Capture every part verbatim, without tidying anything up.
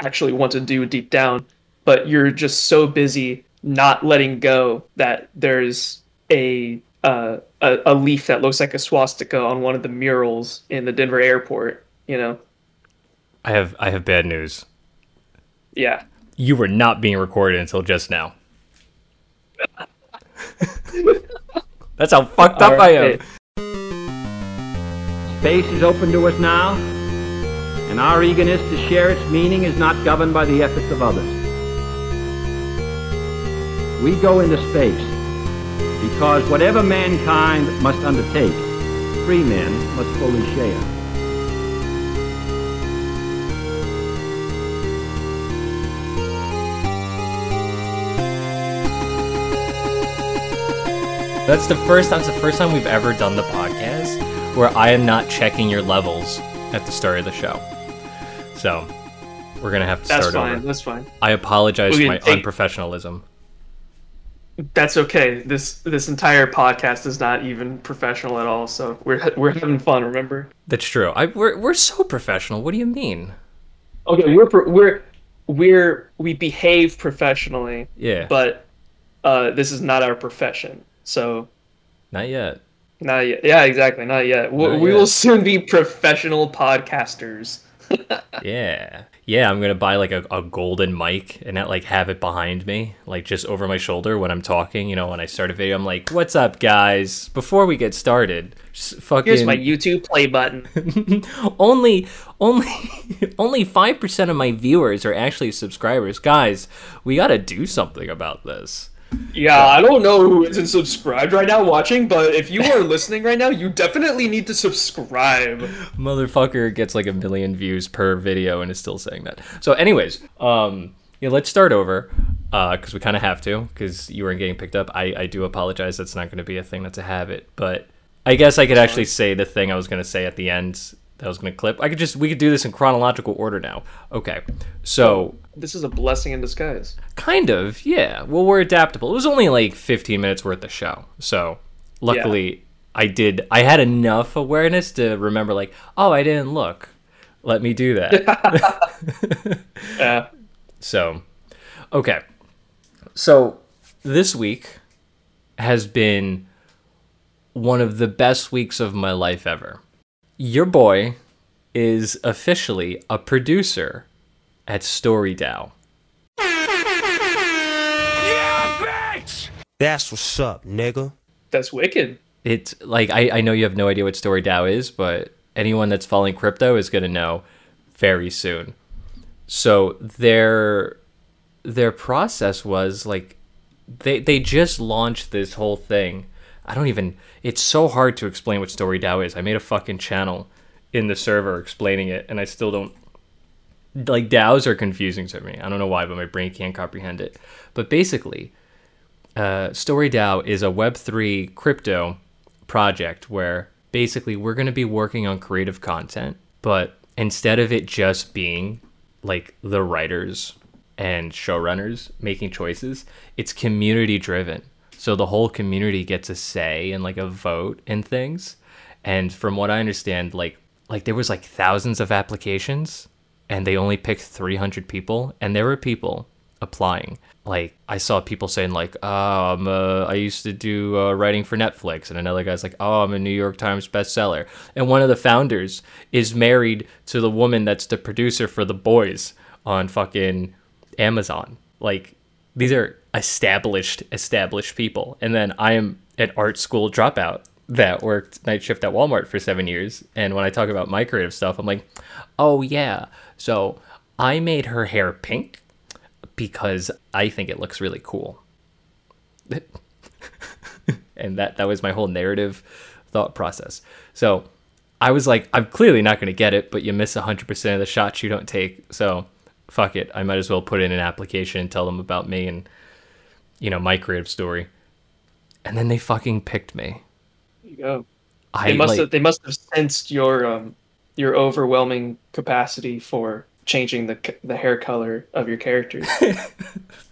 actually want to do deep down, but you're just so busy not letting go that there's a uh, a, a leaf that looks like a swastika on one of the murals in the Denver airport, you know? I have I have bad news. Yeah. You were not being recorded until just now. That's how fucked up I am. Space is open to us now, and our eagerness to share its meaning is not governed by the efforts of others. We go into space because whatever mankind must undertake, free men must fully share. That's the first time, that's the first time we've ever done the podcast where I am not checking your levels at the start of the show. So we're going to have to that's start fine, over. That's fine. That's fine. I apologize for my take... unprofessionalism. That's okay. This this entire podcast is not even professional at all. So we're we're having fun, remember? That's true. I we're we're so professional. What do you mean? Okay, we're we're we're we behave professionally. Yeah. But uh, this is not our profession. So, not yet. Not yet. Yeah, exactly. Not yet. We, not we yet. will soon be professional podcasters. Yeah, yeah. I'm gonna buy like a, a golden mic and not like have it behind me, like just over my shoulder when I'm talking. You know, when I start a video, I'm like, "What's up, guys? Before we get started, just fucking here's my YouTube play button." only, only, only five percent of my viewers are actually subscribers, guys. We gotta do something about this. Yeah, I don't know who isn't subscribed right now watching, but if you are listening right now, you definitely need to subscribe. Motherfucker gets like a million views per video and is still saying that. So anyways, um, yeah, let's start over because uh, we kind of have to because you weren't getting picked up. I, I do apologize. That's not going to be a thing. That's a habit. But I guess I could actually say the thing I was going to say at the end that I was going to clip. I could just, we could do this in chronological order now. Okay, so... This is a blessing in disguise. Kind of, yeah. Well, we're adaptable. It was only like fifteen minutes worth of show. So luckily yeah. I did, I had enough awareness to remember like, oh, I didn't look. Let me do that. Yeah. So, okay. So this week has been one of the best weeks of my life ever. Your boy is officially a producer at StoryDAO. Yeah, bitch! That's what's up, nigga. That's wicked. It's like, I, I know you have no idea what StoryDAO is, but anyone that's following crypto is going to know very soon. So their their process was like, they, they just launched this whole thing. I don't even, it's so hard to explain what StoryDAO is. I made a fucking channel in the server explaining it, and I still don't. Like, DAOs are confusing to me. I don't know why, but my brain can't comprehend it. But basically, uh, StoryDAO is a Web three crypto project where basically we're going to be working on creative content, but instead of it just being like the writers and showrunners making choices, it's community driven. So the whole community gets a say and like a vote in things. And from what I understand, like like there was like thousands of applications. And they only picked three hundred people, and there were people applying. Like, I saw people saying, like, oh, I'm a, I used to do uh, writing for Netflix. And another guy's like, oh, I'm a New York Times bestseller. And one of the founders is married to the woman that's the producer for The Boys on fucking Amazon. Like, these are established, established people. And then I am an art school dropout that worked night shift at Walmart for seven years. And when I talk about my creative stuff, I'm like, oh, yeah. So I made her hair pink because I think it looks really cool. And that, that was my whole narrative thought process. So I was like, I'm clearly not going to get it, but you miss one hundred percent of the shots you don't take. So fuck it. I might as well put in an application and tell them about me and, you know, my creative story. And then they fucking picked me. You go. I, they must like, have they must have sensed your um your overwhelming capacity for changing the the hair color of your characters.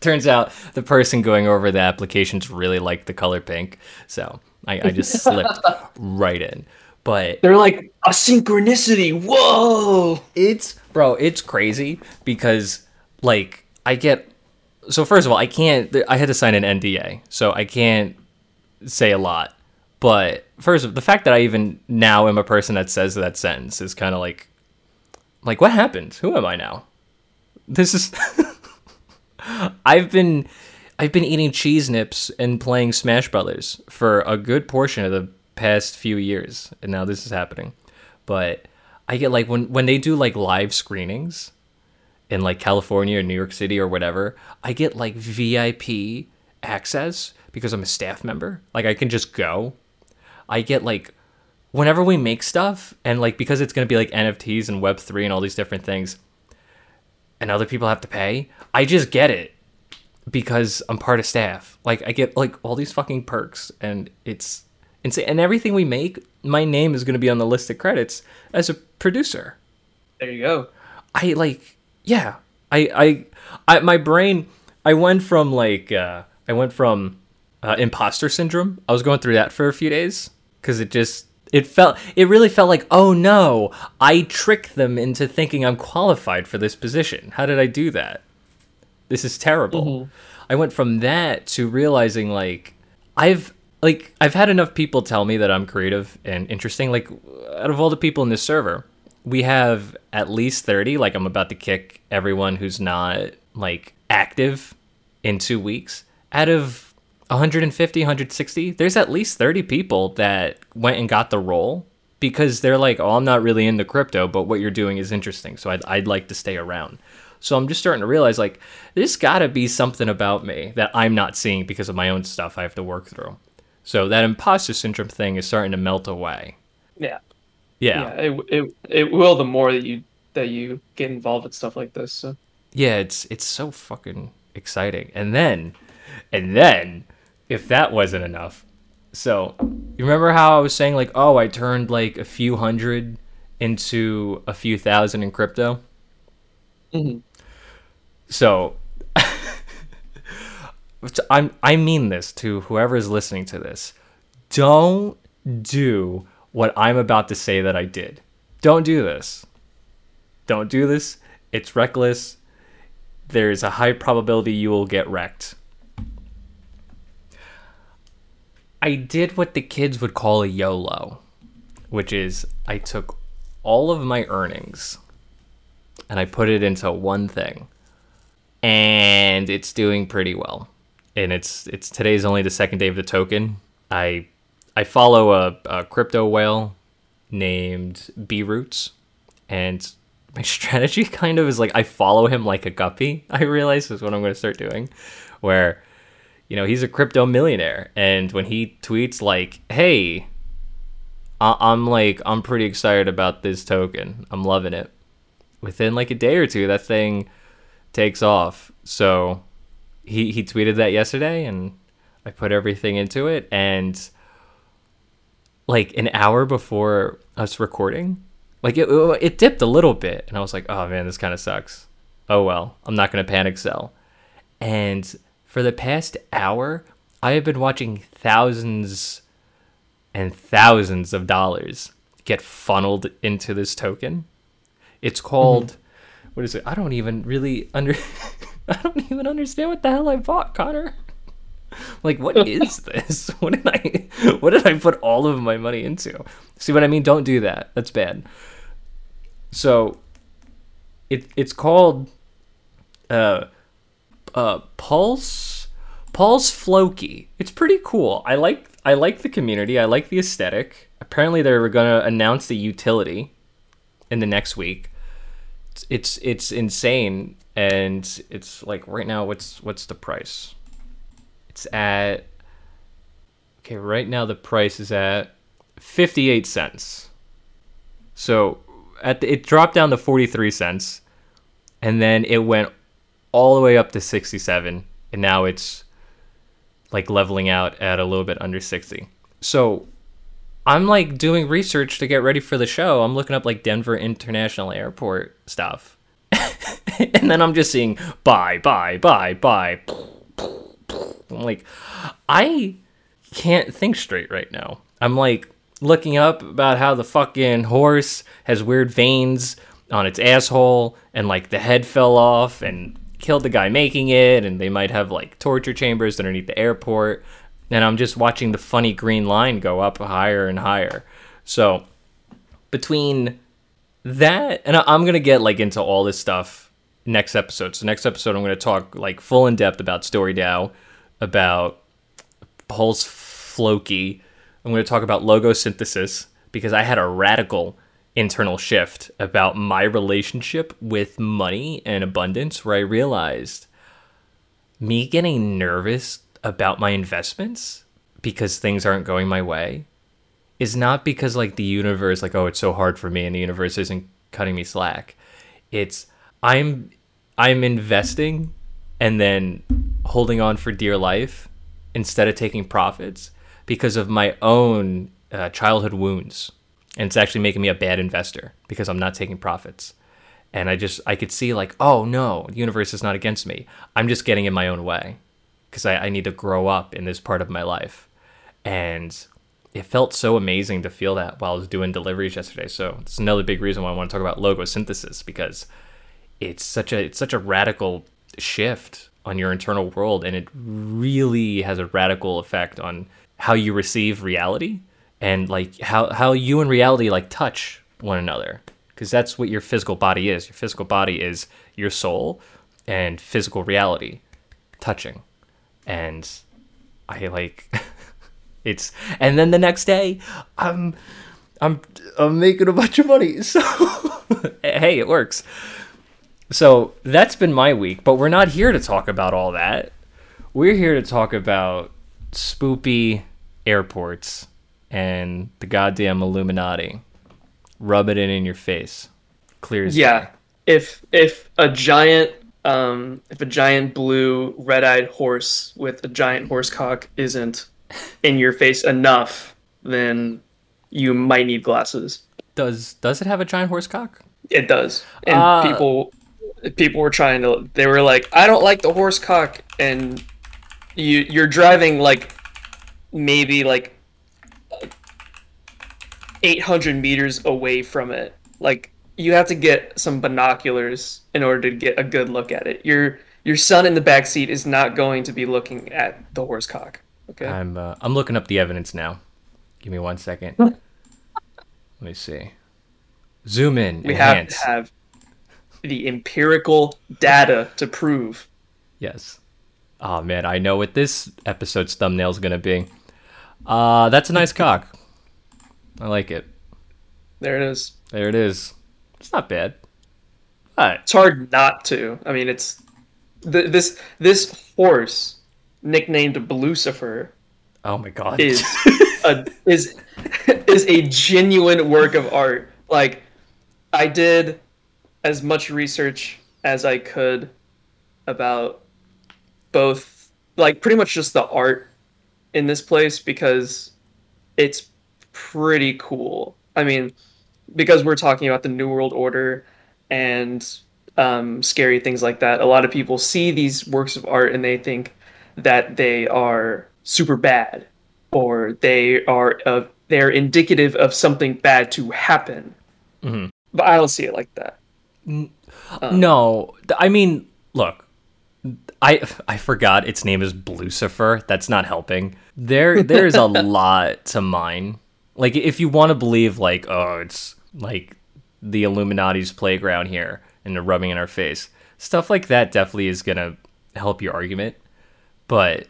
Turns out the person going over the applications really liked the color pink, so I, I just slipped right in. But they're like a synchronicity. Whoa! It's bro, it's crazy because like I get. So first of all, I can't. I had to sign an N D A, so I can't say a lot. But first, of the fact that I even now am a person that says that sentence is kind of like, like what happened? Who am I now? This is. I've been, I've been eating cheese nips and playing Smash Brothers for a good portion of the past few years, and now this is happening. But I get like when when they do like live screenings in like California or New York City or whatever, I get like V I P access because I'm a staff member. Like I can just go. I get like whenever we make stuff, and like because it's gonna be like N F Ts and Web three and all these different things, and other people have to pay, I just get it because I'm part of staff. Like I get like all these fucking perks, and it's insane. And everything we make, my name is going to be on the list of credits as a producer. There you go. I like, yeah, I, I, I my brain, I went from like, uh, I went from uh, imposter syndrome. I was going through that for a few days because it just, It felt, it really felt like, oh no, I tricked them into thinking I'm qualified for this position. How did I do that? This is terrible. Mm-hmm. I went from that to realizing like, I've like, I've had enough people tell me that I'm creative and interesting. Like out of all the people in this server, we have at least thirty. Like I'm about to kick everyone who's not like active in two weeks out of one hundred fifty, one hundred sixty, there's at least thirty people that went and got the role because they're like, oh, I'm not really into crypto, but what you're doing is interesting, so I'd, I'd like to stay around. So I'm just starting to realize, like, there's got to be something about me that I'm not seeing because of my own stuff I have to work through. So that imposter syndrome thing is starting to melt away. Yeah. Yeah. yeah it, it it will the more that you that you get involved with stuff like this. So. Yeah, it's it's so fucking exciting. And then... And then, if that wasn't enough, so you remember how I was saying like, oh, I turned like a few hundred into a few thousand in crypto? Mm-hmm. So, I'm, I mean this to whoever is listening to this. Don't do what I'm about to say that I did. Don't do this. Don't do this. It's reckless. There's a high probability you will get wrecked. I did what the kids would call a YOLO, which is I took all of my earnings and I put it into one thing, and it's doing pretty well. And it's it's today's only the second day of the token. I I follow a, a crypto whale named B-Roots, and my strategy kind of is like I follow him like a guppy. I realize is what I'm going to start doing, where. You know, he's a crypto millionaire, and when he tweets like, hey, I- I'm like, I'm pretty excited about this token. I'm loving it. Within like a day or two, that thing takes off. So he, he tweeted that yesterday, and I put everything into it. And like an hour before us recording, like it, it dipped a little bit. And I was like, oh, man, this kind of sucks. Oh, well, I'm not going to panic sell. And for the past hour, I have been watching thousands and thousands of dollars get funneled into this token. It's called, mm-hmm. what is it? I don't even really under, I don't even understand what the hell I bought, Connor. Like, what is this? What did I, what did I put all of my money into? See what I mean? Don't do that. That's bad. So, it it's called. Uh, Uh, Pulse, Pulse Floki. It's pretty cool. I like, I like the community. I like the aesthetic. Apparently, they're gonna announce the utility in the next week. It's, it's, it's insane, and it's like right now. What's, what's the price? It's at. Okay, right now the price is at fifty-eight cents. So at the, it dropped down to forty-three cents, and then it went all the way up to sixty-seven, and now it's like leveling out at a little bit under sixty. So I'm like doing research to get ready for the show. I'm looking up like Denver International Airport stuff. And then I'm just seeing buy, buy, buy, buy. I'm like, I can't think straight right now. I'm like, looking up about how the fucking horse has weird veins on its asshole, and like the head fell off and killed the guy making it, and they might have like torture chambers underneath the airport. And I'm just watching the funny green line go up higher and higher. So between that, and I'm going to get like into all this stuff next episode. So next episode, I'm going to talk like full in depth about StoryDAO, about Pulse Floki. I'm going to talk about Logosynthesis, because I had a radical internal shift about my relationship with money and abundance, where I realized me getting nervous about my investments because things aren't going my way is not because like the universe, like, oh, it's so hard for me and the universe isn't cutting me slack. It's I'm I'm investing and then holding on for dear life instead of taking profits because of my own uh, childhood wounds. And it's actually making me a bad investor because I'm not taking profits. And I just, I could see like, oh no, the universe is not against me. I'm just getting in my own way because I, I need to grow up in this part of my life. And it felt so amazing to feel that while I was doing deliveries yesterday. So it's another big reason why I want to talk about Logosynthesis, because it's such a, it's such a radical shift on your internal world. And it really has a radical effect on how you receive reality. And like how, how you and reality like touch one another, because that's what your physical body is. Your physical body is your soul and physical reality touching. And I like it's. And then the next day, I'm I'm I'm making a bunch of money. So hey, it works. So that's been my week. But we're not here to talk about all that. We're here to talk about spoopy airports and the goddamn Illuminati. Rub it in in your face. Clear as yeah. Day. If if a giant um if a giant blue red-eyed horse with a giant horse cock isn't in your face enough, then you might need glasses. Does does it have a giant horse cock? It does. And uh, people people were trying to they were like, I don't like the horse cock, and you you're driving like maybe like eight hundred meters away from it. Like, you have to get some binoculars in order to get a good look at it. Your your son in the backseat is not going to be looking at the horse cock. Okay. I'm uh, I'm looking up the evidence now. Give me one second. Let me see. Zoom in. We enhance. have to have the empirical data to prove. Yes. Oh man, I know what this episode's thumbnail is going to be. Uh, that's a nice cock. I like it. There it is. There it is. It's not bad. All right. It's hard not to. I mean, it's th- this this horse nicknamed Blucifer. Oh my god. Is a is is a genuine work of art. Like, I did as much research as I could about both, like, pretty much just the art in this place, because it's pretty cool. I mean, because we're talking about the New World Order and um, scary things like that, a lot of people see these works of art and they think that they are super bad, or they are uh, they're indicative of something bad to happen. Mm-hmm. But I don't see it like that. Um, no, I mean, look, I I forgot its name is Blucifer. That's not helping. There there is a lot to mine. Like, if you want to believe, like, oh, it's, like, the Illuminati's playground here, and they're rubbing in our face, stuff like that definitely is going to help your argument, but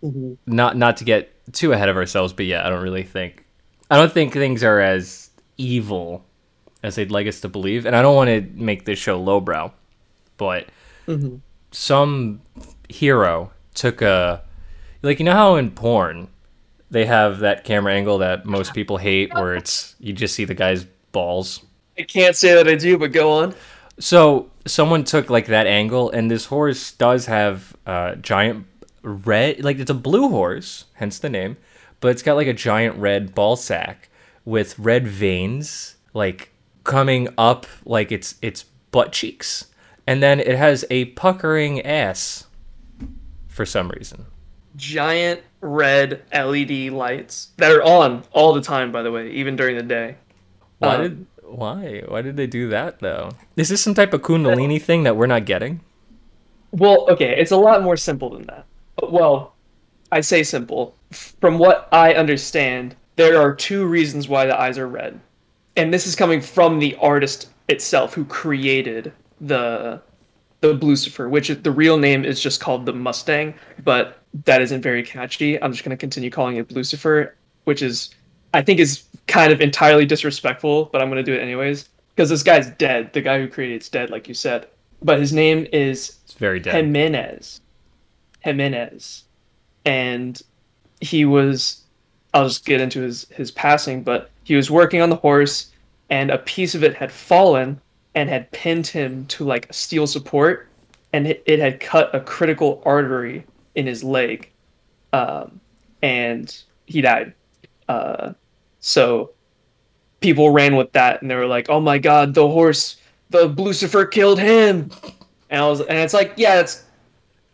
mm-hmm. not not to get too ahead of ourselves, but yeah, I don't really think, I don't think things are as evil as they'd like us to believe, and I don't want to make this show lowbrow, but mm-hmm. some hero took a, like, you know how in porn, they have that camera angle that most people hate where it's you just see the guy's balls. I can't say that I do, but go on. So someone took like that angle, and this horse does have a uh, giant red, like, it's a blue horse, hence the name, but it's got like a giant red ball sack with red veins like coming up like it's it's butt cheeks, and then it has a puckering ass for some reason. giant red L E D lights that are on all the time, by the way, even during the day. Why um, did why why did they do that though? Is this some type of Kundalini thing that we're not getting? Well, okay, it's a lot more simple than that. Well, I say simple. From what I understand, there are two reasons why the eyes are red, and this is coming from the artist itself who created the the Blucifer, which is, the real name is just called the Mustang, but that isn't very catchy. I'm just going to continue calling it Blucifer, which is, I think, is kind of entirely disrespectful, but I'm going to do it anyways because this guy's dead. The guy who created it's dead, like you said, but his name is it's very dead. Jimenez. Jimenez, and he was. I'll just get into his his passing, but he was working on the horse, and a piece of it had fallen and had pinned him to like a steel support, and it, it had cut a critical artery in his leg, um, and he died. Uh, so people ran with that, and they were like, "Oh my God, the horse, the Blucifer killed him!" And I was, and it's like, yeah, that's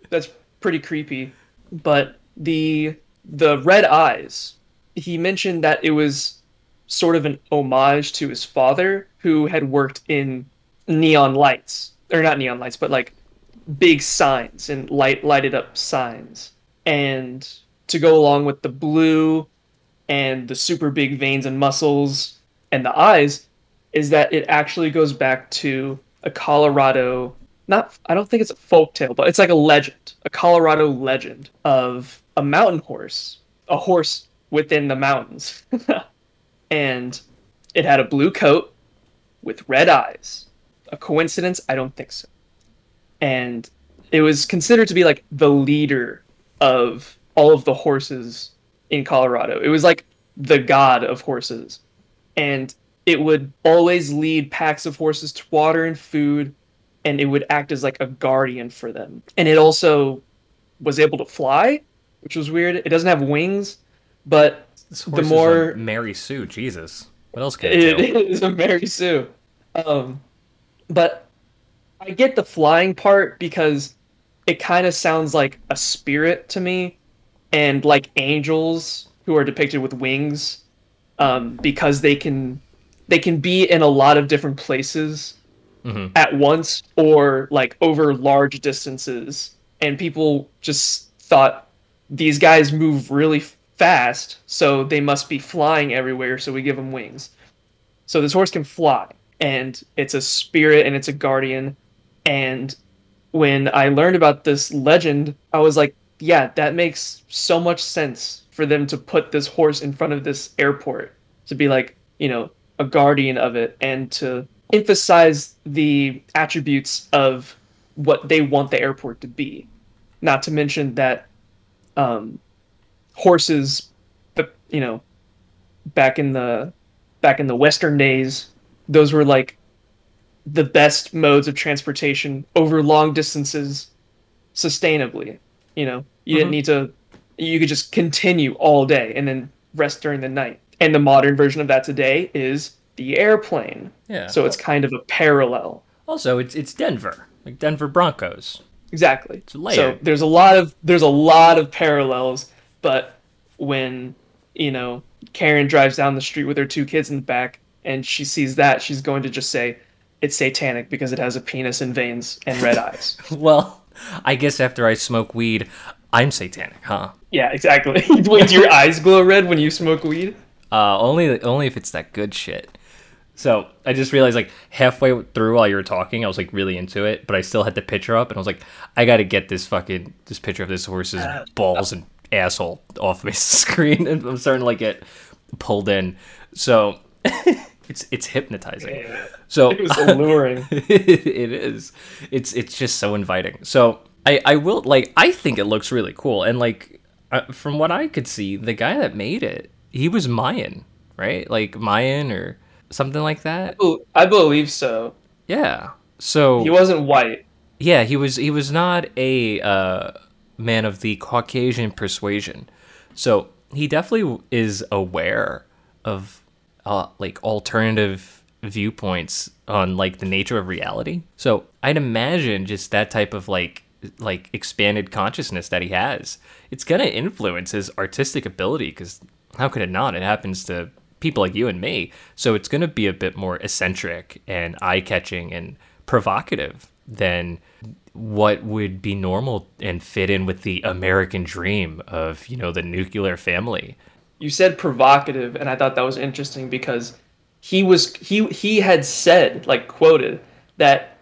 that's pretty creepy, but the the red eyes. He mentioned that it was sort of an homage to his father, who had worked in neon lights, or not neon lights, but like big signs and light lighted up signs. And to go along with the blue and the super big veins and muscles and the eyes is that it actually goes back to a Colorado, not, I don't think it's a folktale, but it's like a legend, a Colorado legend of a mountain horse, a horse within the mountains. And it had a blue coat with red eyes. A coincidence? I don't think so. And it was considered to be like the leader of all of the horses in Colorado. It was like the god of horses. And it would always lead packs of horses to water and food, and it would act as like a guardian for them. And it also was able to fly, which was weird. It doesn't have wings. But the more like Mary Sue, Jesus, what else can it do? It is a Mary Sue. Um, but I get the flying part because it kind of sounds like a spirit to me, and like angels who are depicted with wings, um, because they can they can be in a lot of different places mm-hmm. at once or like over large distances. And people just thought these guys move really fast. fast, so they must be flying everywhere, so we give them wings. So this horse can fly, and it's a spirit, and it's a guardian, and when I learned about this legend, I was like, yeah, that makes so much sense for them to put this horse in front of this airport, to be like, you know, a guardian of it, and to emphasize the attributes of what they want the airport to be. Not to mention that, um, horses, you know, back in the back in the Western days, those were like the best modes of transportation over long distances sustainably. You know, you mm-hmm. didn't need to, you could just continue all day and then rest during the night. And the modern version of that today is the airplane. Yeah. So it's kind of a parallel. Also, it's it's Denver, like Denver Broncos. Exactly. It's layered. So there's a lot of there's a lot of parallels. But when, you know, Karen drives down the street with her two kids in the back and she sees that, she's going to just say, it's satanic because it has a penis and veins and red eyes. Well, I guess after I smoke weed, I'm satanic, huh? Yeah, exactly. Wait, do your eyes glow red when you smoke weed? Uh, only, only if it's that good shit. So I just realized, like, halfway through while you were talking, I was, like, really into it, but I still had the picture up, and I was like, I got to get this fucking, this picture of this horse's uh, balls and asshole off my screen, and I'm starting to like get pulled in. So it's it's hypnotizing. So it was alluring. it, it is. It's it's just so inviting. So I I will like I think it looks really cool, and like uh, from what I could see, the guy that made it, he was Mayan, right? Like Mayan or something like that. Oh, I believe so. Yeah. So he wasn't white. Yeah, he was. He was not a. Uh, man of the Caucasian persuasion, so he definitely is aware of uh, like alternative viewpoints on like the nature of reality. So I'd imagine just that type of like like expanded consciousness that he has, it's going to influence his artistic ability, because how could it not? It happens to people like you and me. So it's going to be a bit more eccentric and eye-catching and provocative than what would be normal and fit in with the American dream of, you know, the nuclear family. You said provocative, and I thought that was interesting because he was he he had said, like quoted, that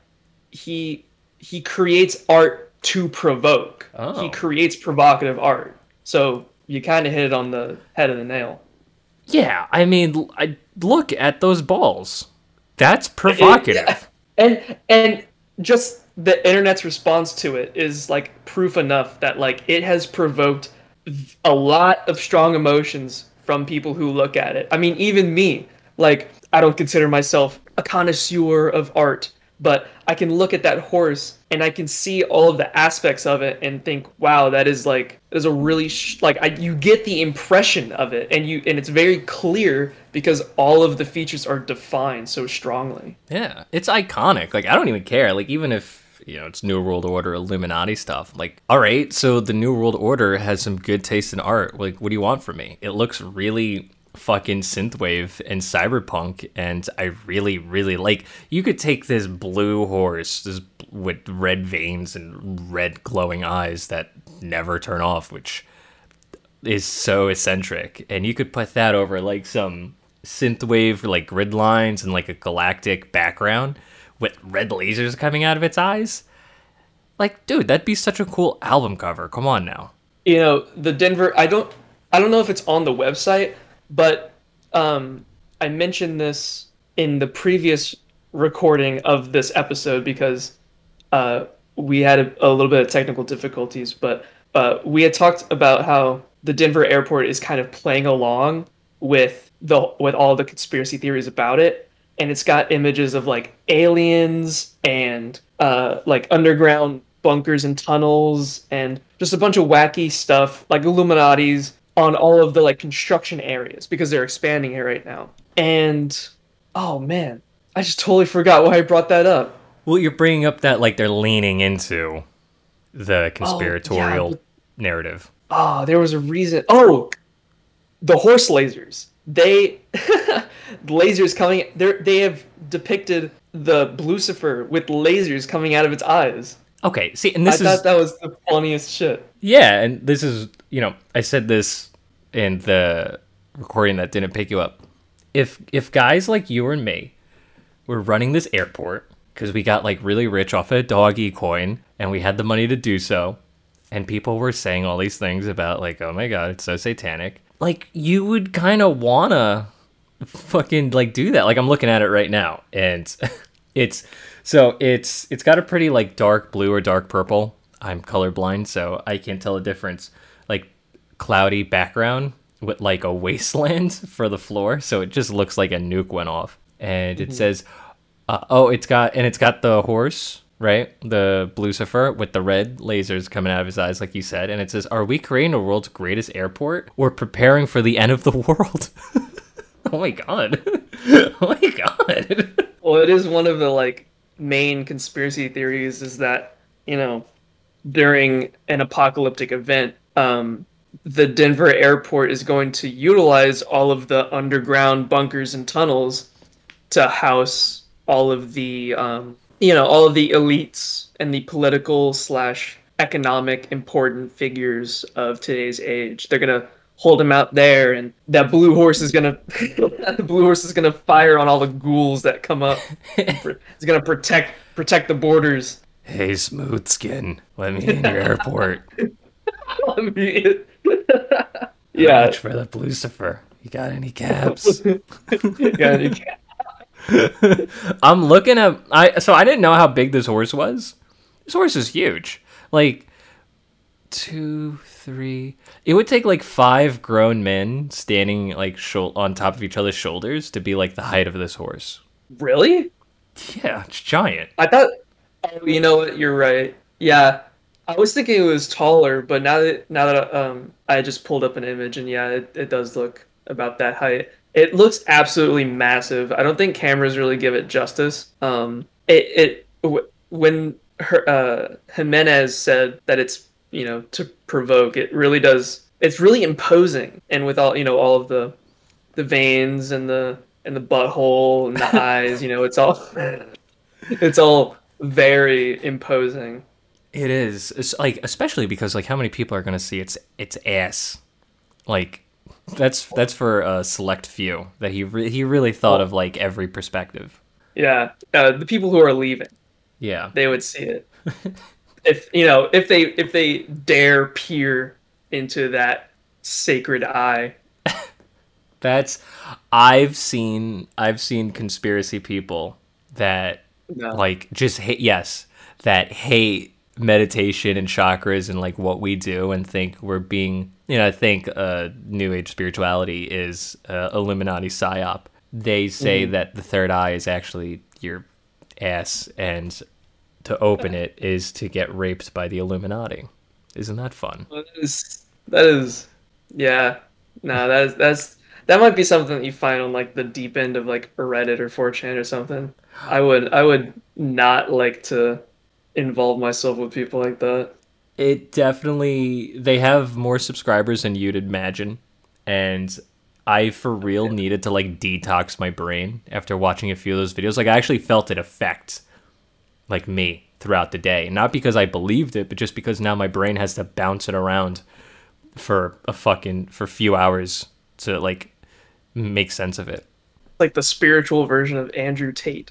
he he creates art to provoke. Oh. He creates provocative art. So you kind of hit it on the head of the nail. Yeah, I mean, I, look at those balls. That's provocative. It, yeah. And and just the internet's response to it is like proof enough that like it has provoked a lot of strong emotions from people who look at it. I mean, even me, like, I don't consider myself a connoisseur of art, but I can look at that horse and I can see all of the aspects of it and think, wow, that is like, that is a really, sh- like, I, you get the impression of it, and you, and it's very clear because all of the features are defined so strongly. Yeah, it's iconic. Like, I don't even care. Like, even if, you know, it's New World Order, Illuminati stuff. Like, all right, so the New World Order has some good taste in art. Like, what do you want from me? It looks really fucking synthwave and cyberpunk, and I really, really like. You could take this blue horse, this with red veins and red glowing eyes that never turn off, which is so eccentric, and you could put that over like some synthwave, like grid lines and like a galactic background with red lasers coming out of its eyes. Like, dude, that'd be such a cool album cover. Come on now. You know, the Denver, I don't I don't know if it's on the website, but um, I mentioned this in the previous recording of this episode because uh, we had a, a little bit of technical difficulties, but uh, we had talked about how the Denver airport is kind of playing along with the with all the conspiracy theories about it. And it's got images of like aliens and uh, like underground bunkers and tunnels and just a bunch of wacky stuff like Illuminati's on all of the like construction areas because they're expanding it right now. And oh man, I just totally forgot why I brought that up. Well, you're bringing up that like they're leaning into the conspiratorial oh, yeah, but, narrative. Oh, there was a reason. Oh, the horse lasers. They lasers coming they they have depicted the Blucifer with lasers coming out of its eyes. Okay, see, and this I is I thought that was the funniest shit. Yeah, and this is, you know, I said this in the recording that didn't pick you up. If if guys like you and me were running this airport cuz we got like really rich off of a doggy coin and we had the money to do so, and people were saying all these things about like, "Oh my god, it's so satanic." Like, you would kind of want to fucking, like, do that. Like, I'm looking at it right now, and it's, so it's, it's got a pretty, like, dark blue or dark purple. I'm colorblind, so I can't tell the difference. Like, cloudy background with, like, a wasteland for the floor, so it just looks like a nuke went off. And it mm-hmm. says, uh, oh, it's got, and it's got the horse, right? The Blucifer with the red lasers coming out of his eyes, like you said. And it says, are we creating the world's greatest airport or preparing for the end of the world? Oh my god. Oh my god. Well, it is one of the like main conspiracy theories is that, you know, during an apocalyptic event, um, the Denver airport is going to utilize all of the underground bunkers and tunnels to house all of the, um, you know, all of the elites and the political slash economic important figures of today's age. They're going to hold them out there, and that blue horse is going to, the blue horse is going to fire on all the ghouls that come up. It's going to protect, protect the borders. Hey, smooth skin, let me in your airport. Let me in. Yeah. Watch for the Blucifer. You got any cabs? You got any cabs? I'm looking at I so I didn't know how big this horse was. This horse is huge. Like two, three. It would take like five grown men standing like sh- on top of each other's shoulders to be like the height of this horse. Really? Yeah, it's giant. I thought. Oh, you know what? You're right. Yeah, I was thinking it was taller, but now that now that um I just pulled up an image, and yeah, it, it does look about that height. It looks absolutely massive. I don't think cameras really give it justice. Um, it, it w- when her, uh, Jimenez said that it's, you know, to provoke. It really does. It's really imposing, and with all, you know, all of the the veins and the and the butthole and the eyes, you know, it's all it's all very imposing. It is. It's like, especially because, like, how many people are going to see its its ass? Like, that's that's for a select few. That he re- he really thought of, like, every perspective. Yeah, uh, the people who are leaving. Yeah, they would see it. If you know, if they if they dare peer into that sacred eye. That's I've seen I've seen conspiracy people that no. like just hate yes that hate meditation and chakras and, like, what we do, and think we're being, you know, I think uh new age spirituality is uh, Illuminati psyop. They say mm-hmm. that the third eye is actually your ass, and to open it is to get raped by the Illuminati. Isn't that fun? That is, that is yeah. No, that is, that's that might be something that you find on, like, the deep end of, like, Reddit or four chan or something. I would I would not like to involve myself with people like that. It definitely, they have more subscribers than you'd imagine, and I for real okay. needed to, like, detox my brain after watching a few of those videos. Like, I actually felt it affect, like, me throughout the day, not because I believed it, but just because now my brain has to bounce it around for a fucking for a few hours to, like, make sense of it. Like the spiritual version of Andrew Tate.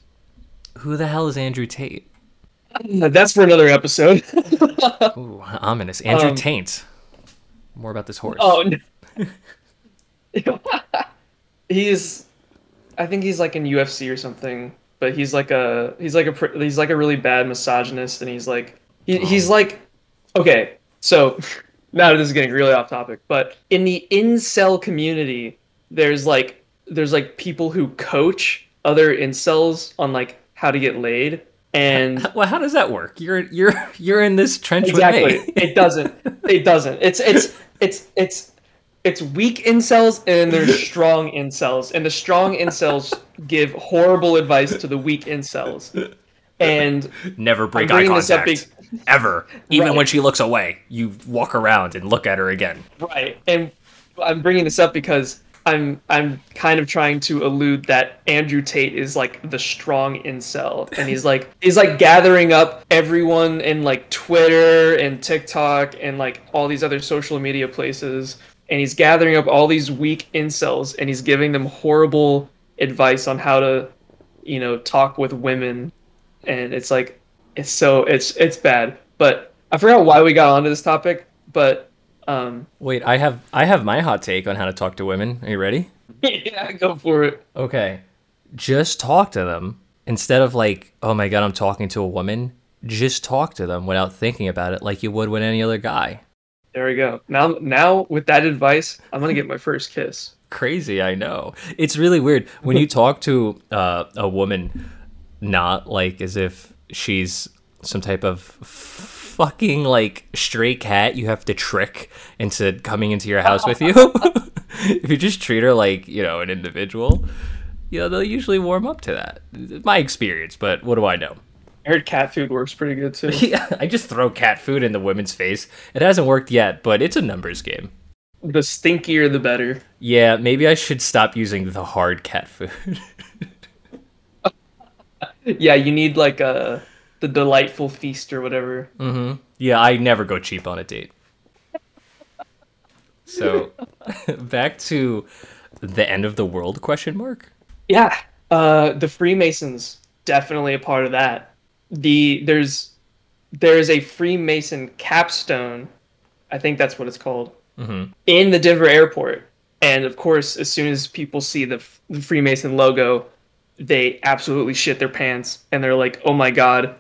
Who the hell is Andrew Tate? That's for another episode. Ooh, ominous. Andrew um, Taint. More about this horse. Oh no. He's, I think he's, like, in U F C or something. But he's like a he's like a he's like a really bad misogynist, and he's like he, he's like okay. So now this is getting really off topic, but in the incel community, there's like there's like people who coach other incels on, like, how to get laid. And well, how does that work? You're you're you're in this trench exactly. with me. It doesn't. It doesn't. It's it's it's it's it's weak incels, and there's strong incels, and the strong incels give horrible advice to the weak incels. And never break eye contact big... ever. Even right. when she looks away, you walk around and look at her again. Right. And I'm bringing this up because I'm I'm kind of trying to allude that Andrew Tate is, like, the strong incel, and he's like he's like gathering up everyone in, like, Twitter and TikTok and, like, all these other social media places, and he's gathering up all these weak incels, and he's giving them horrible advice on how to, you know, talk with women, and it's like it's so it's it's bad. But I forgot why we got onto this topic, but. Um, Wait, I have I have my hot take on how to talk to women. Are you ready? Yeah, go for it. Okay. Just talk to them. Instead of, like, oh my god, I'm talking to a woman, just talk to them without thinking about it, like you would with any other guy. There we go. Now, now with that advice, I'm going to get my first kiss. Crazy, I know. It's really weird. When you talk to uh, a woman, not, like, as if she's some type of... F- fucking, like, stray cat you have to trick into coming into your house with you. If you just treat her like, you know, an individual, you know, they'll usually warm up to that. My experience, but what do I know? I heard cat food works pretty good too. Yeah, I just throw cat food in the women's face. It hasn't worked yet, but it's a numbers game. The stinkier the better. Yeah, maybe I should stop using the hard cat food. Yeah, you need, like, a The Delightful Feast or whatever. Mm-hmm. Yeah, I never go cheap on a date. So, back to the end of the world, question mark? Yeah. Uh, the Freemasons, definitely a part of that. The There's there's a Freemason capstone, I think that's what it's called, mm-hmm. in the Denver airport. And, of course, as soon as people see the, the Freemason logo, they absolutely shit their pants, and they're like, oh my god.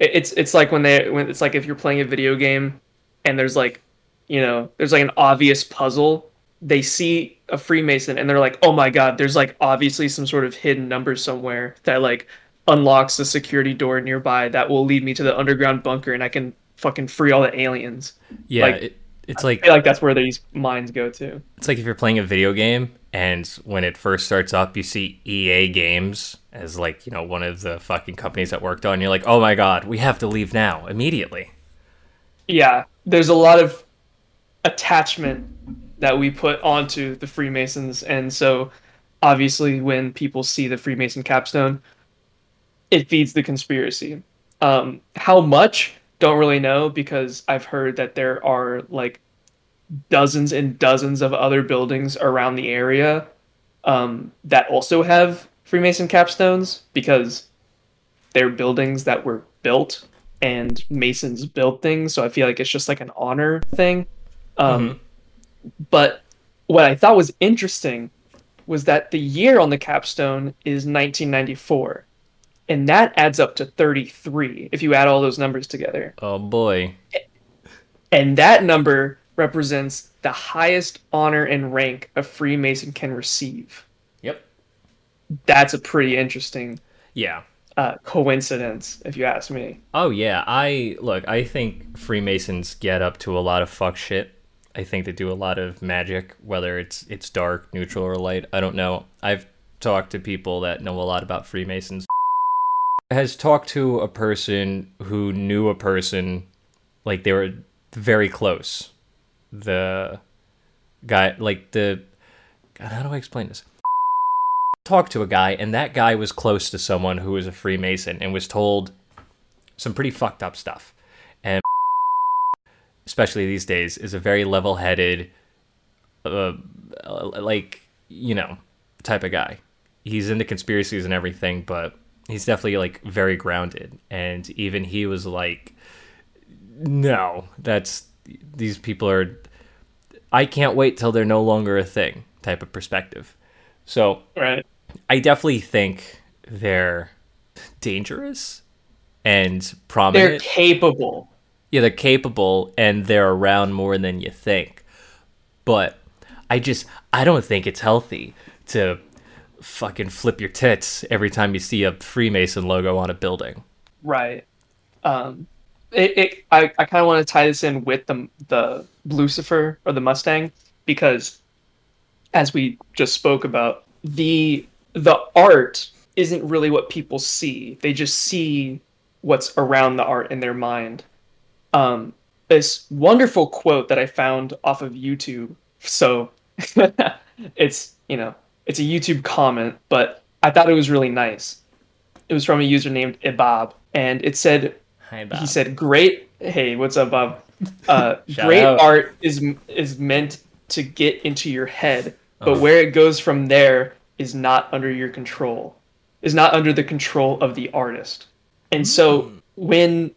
It's it's like when they when it's like if you're playing a video game and there's, like, you know, there's, like, an obvious puzzle. They see a Freemason and they're like, oh my god, there's, like, obviously some sort of hidden number somewhere that, like, unlocks the security door nearby that will lead me to the underground bunker, and I can fucking free all the aliens. Yeah, like, it, it's like I feel like that's where these minds go to. It's like if you're playing a video game and when it first starts up, you see E A Games as like, you know, one of the fucking companies that worked on. You're like, oh my God, we have to leave now immediately. Yeah, there's a lot of attachment that we put onto the Freemasons, and so obviously when people see the Freemason capstone, it feeds the conspiracy. Um, how much? Don't really know, because I've heard that there are like dozens and dozens of other buildings around the area um, that also have Freemason capstones, because they're buildings that were built and Masons built things. So I feel like it's just like an honor thing. Um, mm-hmm. But what I thought was interesting was that the year on the capstone is nineteen ninety-four, and that adds up to thirty-three if you add all those numbers together. Oh boy. And that number represents the highest honor and rank a Freemason can receive. Yep. That's a pretty interesting yeah. uh, coincidence, if you ask me. Oh yeah, I look, I think Freemasons get up to a lot of fuck shit. I think they do a lot of magic, whether it's it's dark, neutral, or light. I don't know. I've talked to people that know a lot about Freemasons. I has talked to a person who knew a person, like they were very close. The guy, like the... God, how do I explain this? Talked to a guy, and that guy was close to someone who was a Freemason and was told some pretty fucked up stuff. And... especially these days, is a very level-headed, uh, like, you know, type of guy. He's into conspiracies and everything, but he's definitely, like, very grounded. And even he was like, no, that's, these people are, I can't wait till they're no longer a thing type of perspective. So right. I definitely think they're dangerous and prominent. They're capable. Yeah, they're capable, and they're around more than you think. But I just, I don't think it's healthy to fucking flip your tits every time you see a Freemason logo on a building. Right. Um, it, it, I, I kind of want to tie this in with the, the Blucifer, or the Mustang, because as we just spoke about, the the art isn't really what people see. They just see what's around the art in their mind. Um, this wonderful quote that I found off of YouTube. So it's, you know, it's a YouTube comment, but I thought it was really nice. It was from a user named Ibab, and it said, Hi, Bob. He said, great. Hey, what's up, Bob? Uh, great out. Art is, is meant to get into your head, but oh. where it goes from there is not under your control, is not under the control of the artist. And so mm. when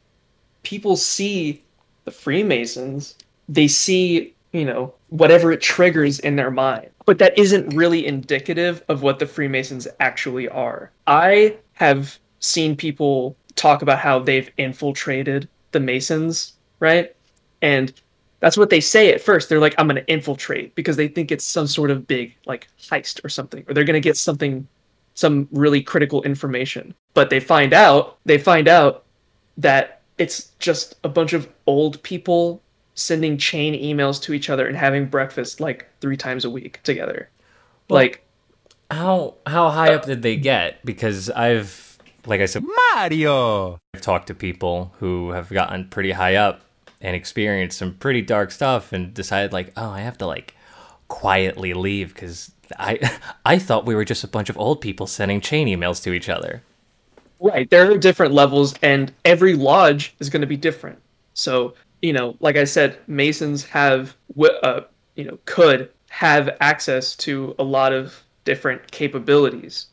people see the Freemasons, they see, you know, whatever it triggers in their mind. But that isn't really indicative of what the Freemasons actually are. I have seen people talk about how they've infiltrated the Masons, right? And that's what they say at first. They're like, I'm going to infiltrate, because they think it's some sort of big, like, heist or something. Or they're going to get something, some really critical information. But they find out, they find out that it's just a bunch of old people sending chain emails to each other and having breakfast like three times a week together. Well, like, how how high uh, up did they get? Because I've, like I said, Mario, I've talked to people who have gotten pretty high up and experienced some pretty dark stuff and decided like, oh, I have to like quietly leave because I I thought we were just a bunch of old people sending chain emails to each other. Right, there are different levels, and every lodge is going to be different. So, you know, like I said, Masons have, uh, you know, could have access to a lot of different capabilities,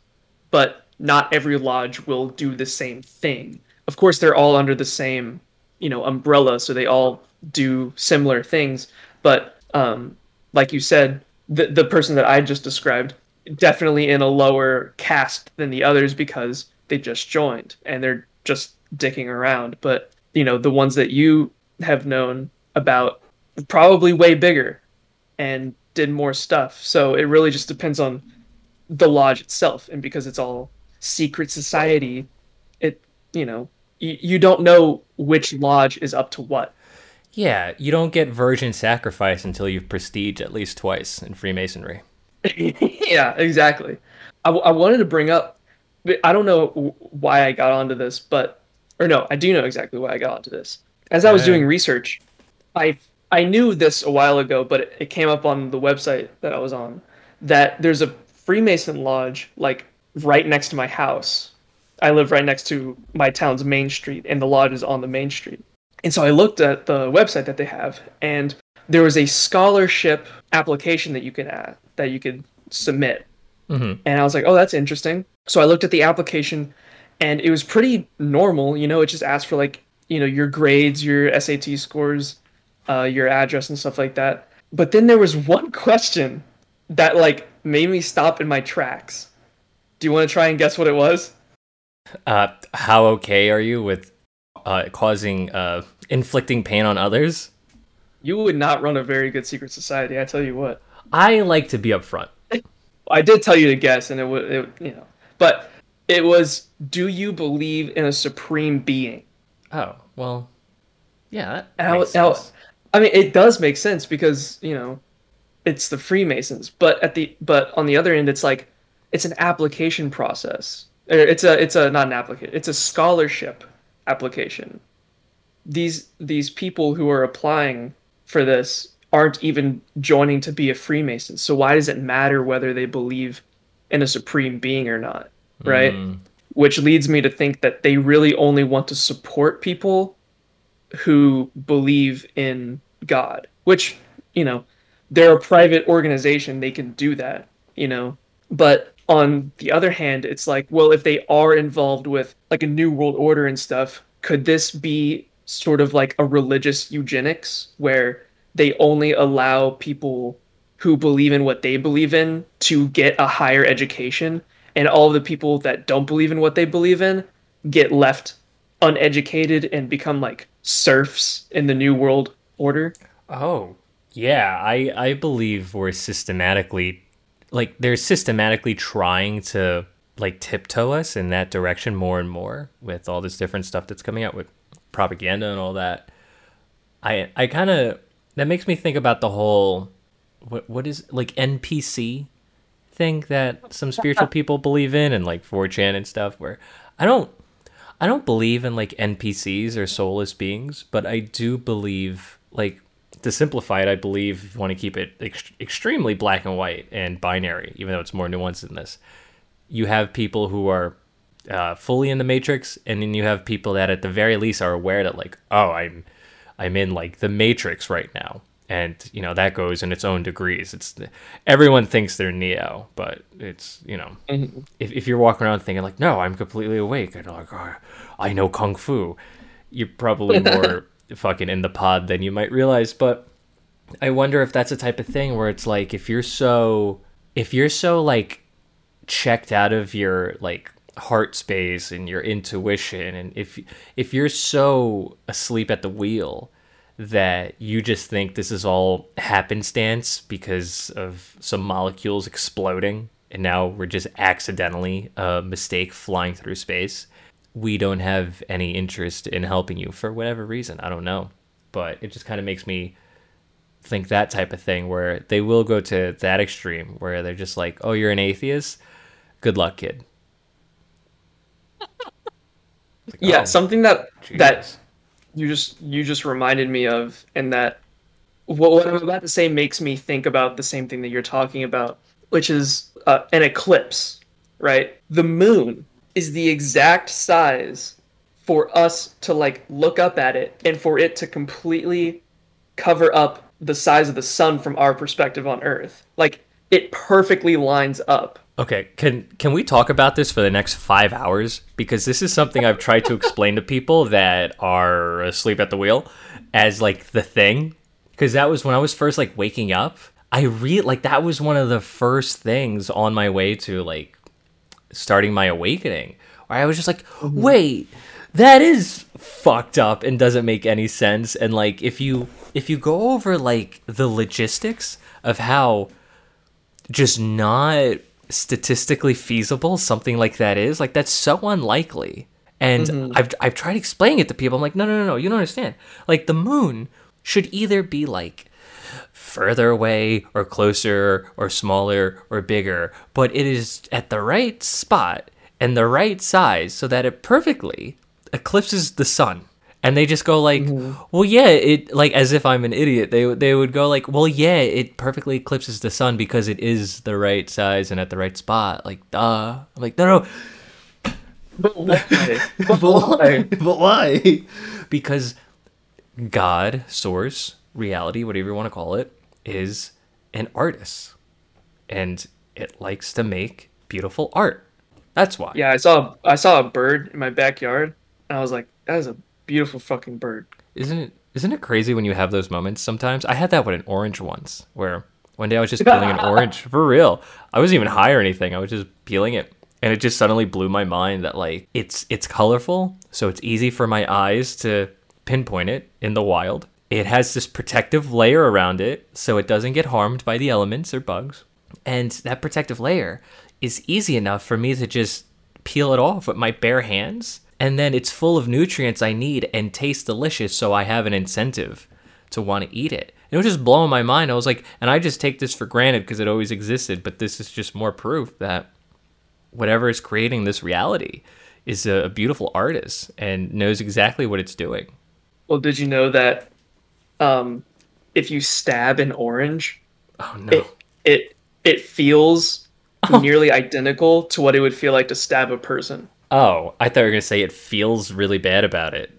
but not every lodge will do the same thing. Of course, they're all under the same, you know, umbrella, so they all do similar things. But um, like you said, the the person that I just described, definitely in a lower caste than the others, because they just joined and they're just dicking around. But, you know, the ones that you have known about probably way bigger and did more stuff. So it really just depends on the lodge itself. And because it's all secret society, it, you know, you, you don't know which lodge is up to what. Yeah, you don't get virgin sacrifice until you've prestige at least twice in Freemasonry. Yeah, exactly. I, w- I wanted to bring up, I don't know why I got onto this, but, or no, I do know exactly why I got onto this. As I was uh, doing research, I I knew this a while ago, but it, it came up on the website that I was on, that there's a Freemason lodge, like, right next to my house. I live right next to my town's main street, and the lodge is on the main street. And so I looked at the website that they have, and there was a scholarship application that you could add, that you could submit. Mm-hmm. And I was like, oh, that's interesting. So I looked at the application, and it was pretty normal. You know, it just asked for, like, you know, your grades, your S A T scores, uh, your address and stuff like that. But then there was one question that, like, made me stop in my tracks. Do you want to try and guess what it was? Uh, how okay are you with Uh, causing, uh, inflicting pain on others? You would not run a very good secret society, I tell you what. I like to be upfront. I did tell you to guess, and it would, it, you know. But it was, do you believe in a supreme being? Oh, well, yeah, that makes sense. I mean, it does make sense because, you know, it's the Freemasons. But at the but on the other end, it's like, it's an application process. It's a, it's a, not an application, it's a scholarship application. These these people who are applying for this aren't even joining to be a Freemason. So why does it matter whether they believe in a supreme being or not, right? Mm. Which leads me to think that they really only want to support people who believe in God, which, you know, they're a private organization, they can do that, you know. But on the other hand, it's like, well, if they are involved with, like, a new world order and stuff, could this be sort of like a religious eugenics where they only allow people who believe in what they believe in to get a higher education, and all the people that don't believe in what they believe in get left uneducated and become, like, serfs in the new world order? Oh, yeah. I, I believe we're systematically... like, they're systematically trying to, like, tiptoe us in that direction more and more with all this different stuff that's coming out with propaganda and all that. I I kind of... that makes me think about the whole... What What is... like, N P C thing that some spiritual people believe in, and, like, four chan and stuff, where... I don't... I don't believe in, like, N P Cs or soulless beings, but I do believe, like... to simplify it, I believe you want to keep it ex- extremely black and white and binary, even though it's more nuanced than this. You have people who are uh, fully in the matrix, and then you have people that at the very least are aware that, like, oh, I'm I'm in, like, the matrix right now. And, you know, that goes in its own degrees. It's everyone thinks they're Neo, but it's, you know, mm-hmm. if, if you're walking around thinking, like, no, I'm completely awake, and, like, oh, I know Kung Fu, you're probably more... fucking in the pod than you might realize. But I wonder if that's a type of thing where it's like, if you're so if you're so like checked out of your, like, heart space and your intuition, and if if you're so asleep at the wheel that you just think this is all happenstance because of some molecules exploding, and now we're just accidentally a mistake flying through space, we don't have any interest in helping you for whatever reason. I don't know. But it just kind of makes me think that type of thing where they will go to that extreme where they're just like, oh, you're an atheist? Good luck, kid. Like, yeah, oh, something that Jesus. that you just you just reminded me of, and that what, what I'm about to say makes me think about the same thing that you're talking about, which is uh, an eclipse, right? The moon is the exact size for us to, like, look up at it and for it to completely cover up the size of the sun from our perspective on Earth. Like, it perfectly lines up. Okay, can can we talk about this for the next five hours? Because this is something I've tried to explain to people that are asleep at the wheel as, like, the thing. Because that was when I was first, like, waking up. I re- like, that was one of the first things on my way to, like, starting my awakening. I was just like, wait, that is fucked up and doesn't make any sense. And, like, if you if you go over, like, the logistics of how just not statistically feasible something like that is, like, that's so unlikely. And mm-hmm. I've I've tried explaining it to people. I'm like, no, no, no, no, you don't understand. Like, the moon should either be like further away or closer or smaller or bigger, but it is at the right spot and the right size so that it perfectly eclipses the sun. And they just go like, mm-hmm. well, yeah, it like as if I'm an idiot. They they would go like, well, yeah, it perfectly eclipses the sun because it is the right size and at the right spot. Like, duh. I'm like, no, no. But why? But why? But why? Because God, source, reality, whatever you want to call it, is an artist, and it likes to make beautiful art. That's why. Yeah, I saw I saw a bird in my backyard, and I was like, that is a beautiful fucking bird. Isn't it isn't it crazy when you have those moments sometimes? I had that with an orange once, where one day I was just peeling an orange for real. I wasn't even high or anything. I was just peeling it, and it just suddenly blew my mind that like it's it's colorful, so it's easy for my eyes to pinpoint it in the wild. It has this protective layer around it, so it doesn't get harmed by the elements or bugs. And that protective layer is easy enough for me to just peel it off with my bare hands. And then it's full of nutrients I need and tastes delicious, so I have an incentive to want to eat it. And it was just blowing my mind. I was like, and I just take this for granted because it always existed, but this is just more proof that whatever is creating this reality is a beautiful artist and knows exactly what it's doing. Well, did you know that um, if you stab an orange, oh, no. it, it, it feels oh. nearly identical to what it would feel like to stab a person? Oh, I thought you were going to say it feels really bad about it.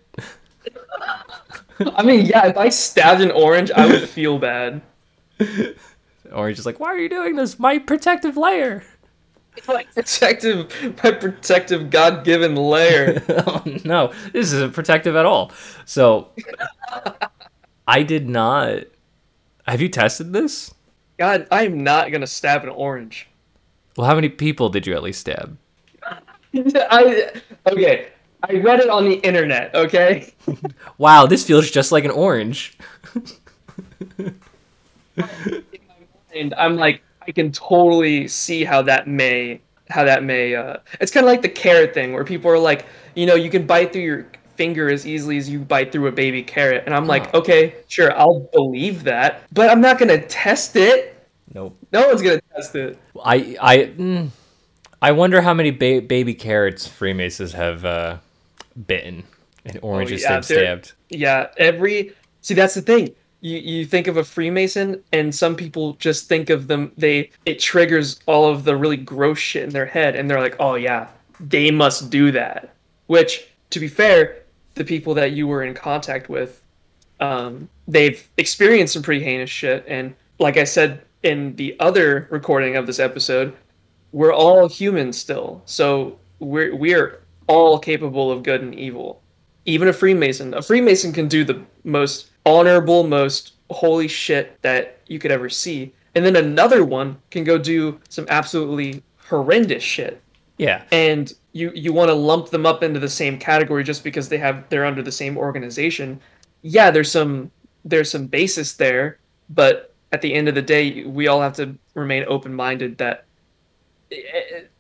I mean, yeah, if I stabbed an orange, I would feel bad. The orange is like, why are you doing this? My protective layer. My protective, my protective God-given layer. Oh, no, this isn't protective at all. So I did not. Have you tested this? God, I'm not going to stab an orange. Well, how many people did you at least stab? I, okay, I read it on the internet, okay? Wow, this feels just like an orange. In my mind, I'm like, I can totally see how that may, how that may, uh, it's kind of like the carrot thing where people are like, you know, you can bite through your finger as easily as you bite through a baby carrot. And I'm like, oh. okay, sure, I'll believe that, but I'm not going to test it. Nope. No one's going to test it. I, I, mm. I wonder how many ba- baby carrots Freemasons have uh, bitten and oranges oh, yeah, they've stabbed. Yeah, every... See, that's the thing. You you think of a Freemason, and some people just think of them... They It triggers all of the really gross shit in their head, and they're like, oh, yeah, they must do that. Which, to be fair, the people that you were in contact with, um, they've experienced some pretty heinous shit. And like I said in the other recording of this episode... We're all humans still, so we're we're all capable of good and evil. Even a Freemason. A Freemason can do the most honorable, most holy shit that you could ever see. And then another one can go do some absolutely horrendous shit. Yeah. And you, you want to lump them up into the same category just because they have they're under the same organization. Yeah, there's some there's some basis there, but at the end of the day, we all have to remain open-minded that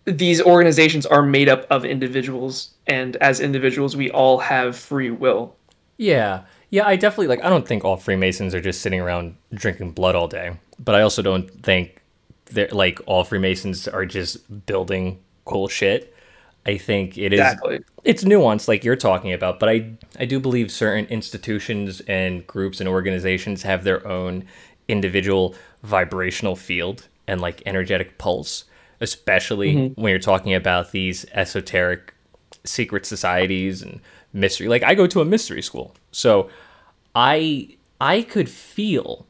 these organizations are made up of individuals, and as individuals we all have free will. Yeah. Yeah, I definitely like I don't think all Freemasons are just sitting around drinking blood all day, but I also don't think that like all Freemasons are just building cool shit. I think it is exactly. It's nuanced like you're talking about, but I I do believe certain institutions and groups and organizations have their own individual vibrational field and like energetic pulse. Especially mm-hmm. when you're talking about these esoteric secret societies and mystery. Like, I go to a mystery school, so I I could feel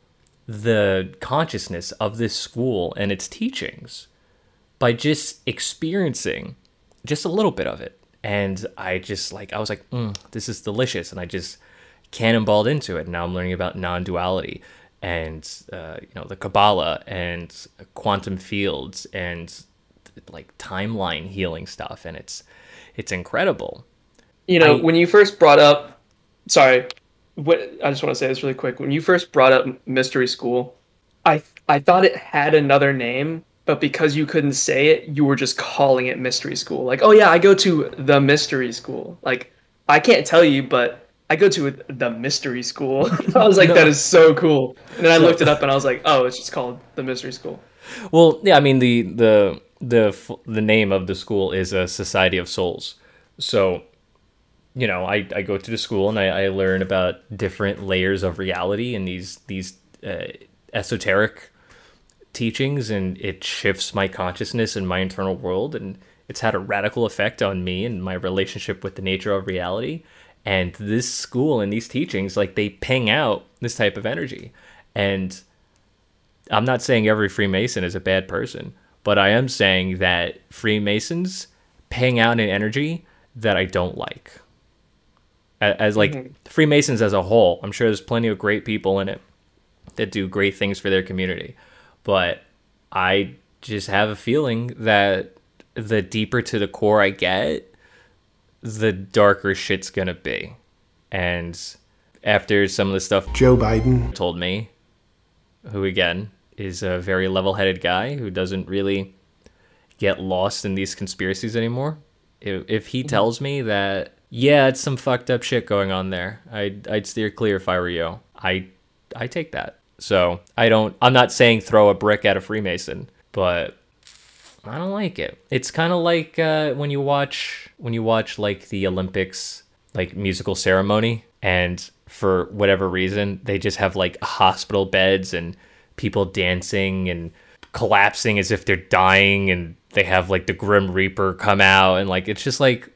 the consciousness of this school and its teachings by just experiencing just a little bit of it. And I just, like, I was like, mm, this is delicious. And I just cannonballed into it. Now I'm learning about non-duality. And, uh, you know, the Kabbalah and quantum fields and like timeline healing stuff. And it's it's incredible. You know, I, when you first brought up, sorry, what, I just want to say this really quick. When you first brought up mystery school, I I thought it had another name, but because you couldn't say it, you were just calling it mystery school. Like, oh, yeah, I go to the mystery school. Like, I can't tell you, but I go to the mystery school. I was like, no. That is so cool. And then I looked it up and I was like, oh, it's just called the mystery school. Well, yeah, I mean, the the the the name of the school is a Society of Souls. So, you know, I, I go to the school and I, I learn about different layers of reality and these these uh, esoteric teachings, and it shifts my consciousness and my internal world, and it's had a radical effect on me and my relationship with the nature of reality. And this school and these teachings, like, they ping out this type of energy. And I'm not saying every Freemason is a bad person, but I am saying that Freemasons ping out an energy that I don't like. As, like, mm-hmm. Freemasons as a whole, I'm sure there's plenty of great people in it that do great things for their community. But I just have a feeling that the deeper to the core I get, the darker shit's gonna be. And after some of the stuff Joe Biden told me, who again is a very level-headed guy who doesn't really get lost in these conspiracies anymore, if, if he tells me that, yeah, it's some fucked up shit going on there, I'd, I'd steer clear if I were you. I I take that. So I don't, I'm not saying throw a brick at a Freemason, but I don't like it. It's kind of like uh, when you watch when you watch like the Olympics, like musical ceremony, and for whatever reason they just have like hospital beds and people dancing and collapsing as if they're dying, and they have like the Grim Reaper come out, and like, it's just like,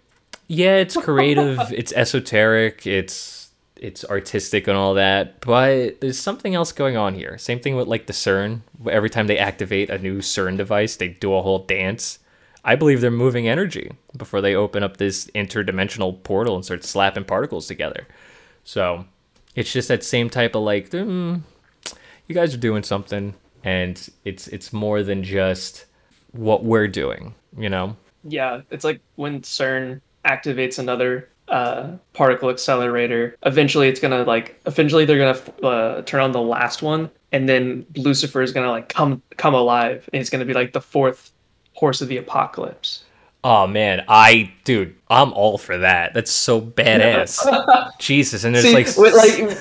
yeah, it's creative, it's esoteric, it's it's artistic and all that, but there's something else going on here. Same thing with like the CERN. Every time they activate a new CERN device, they do a whole dance. I believe they're moving energy before they open up this interdimensional portal and start slapping particles together. So it's just that same type of like, mm, you guys are doing something, and it's it's more than just what we're doing, you know? Yeah, it's like when CERN activates another Uh, particle accelerator, eventually it's gonna like eventually they're gonna uh, turn on the last one, and then Blucifer is gonna like come come alive, and it's gonna be like the fourth horse of the apocalypse. Oh man, I dude I'm all for that. That's so badass. Jesus. And there's See, like, like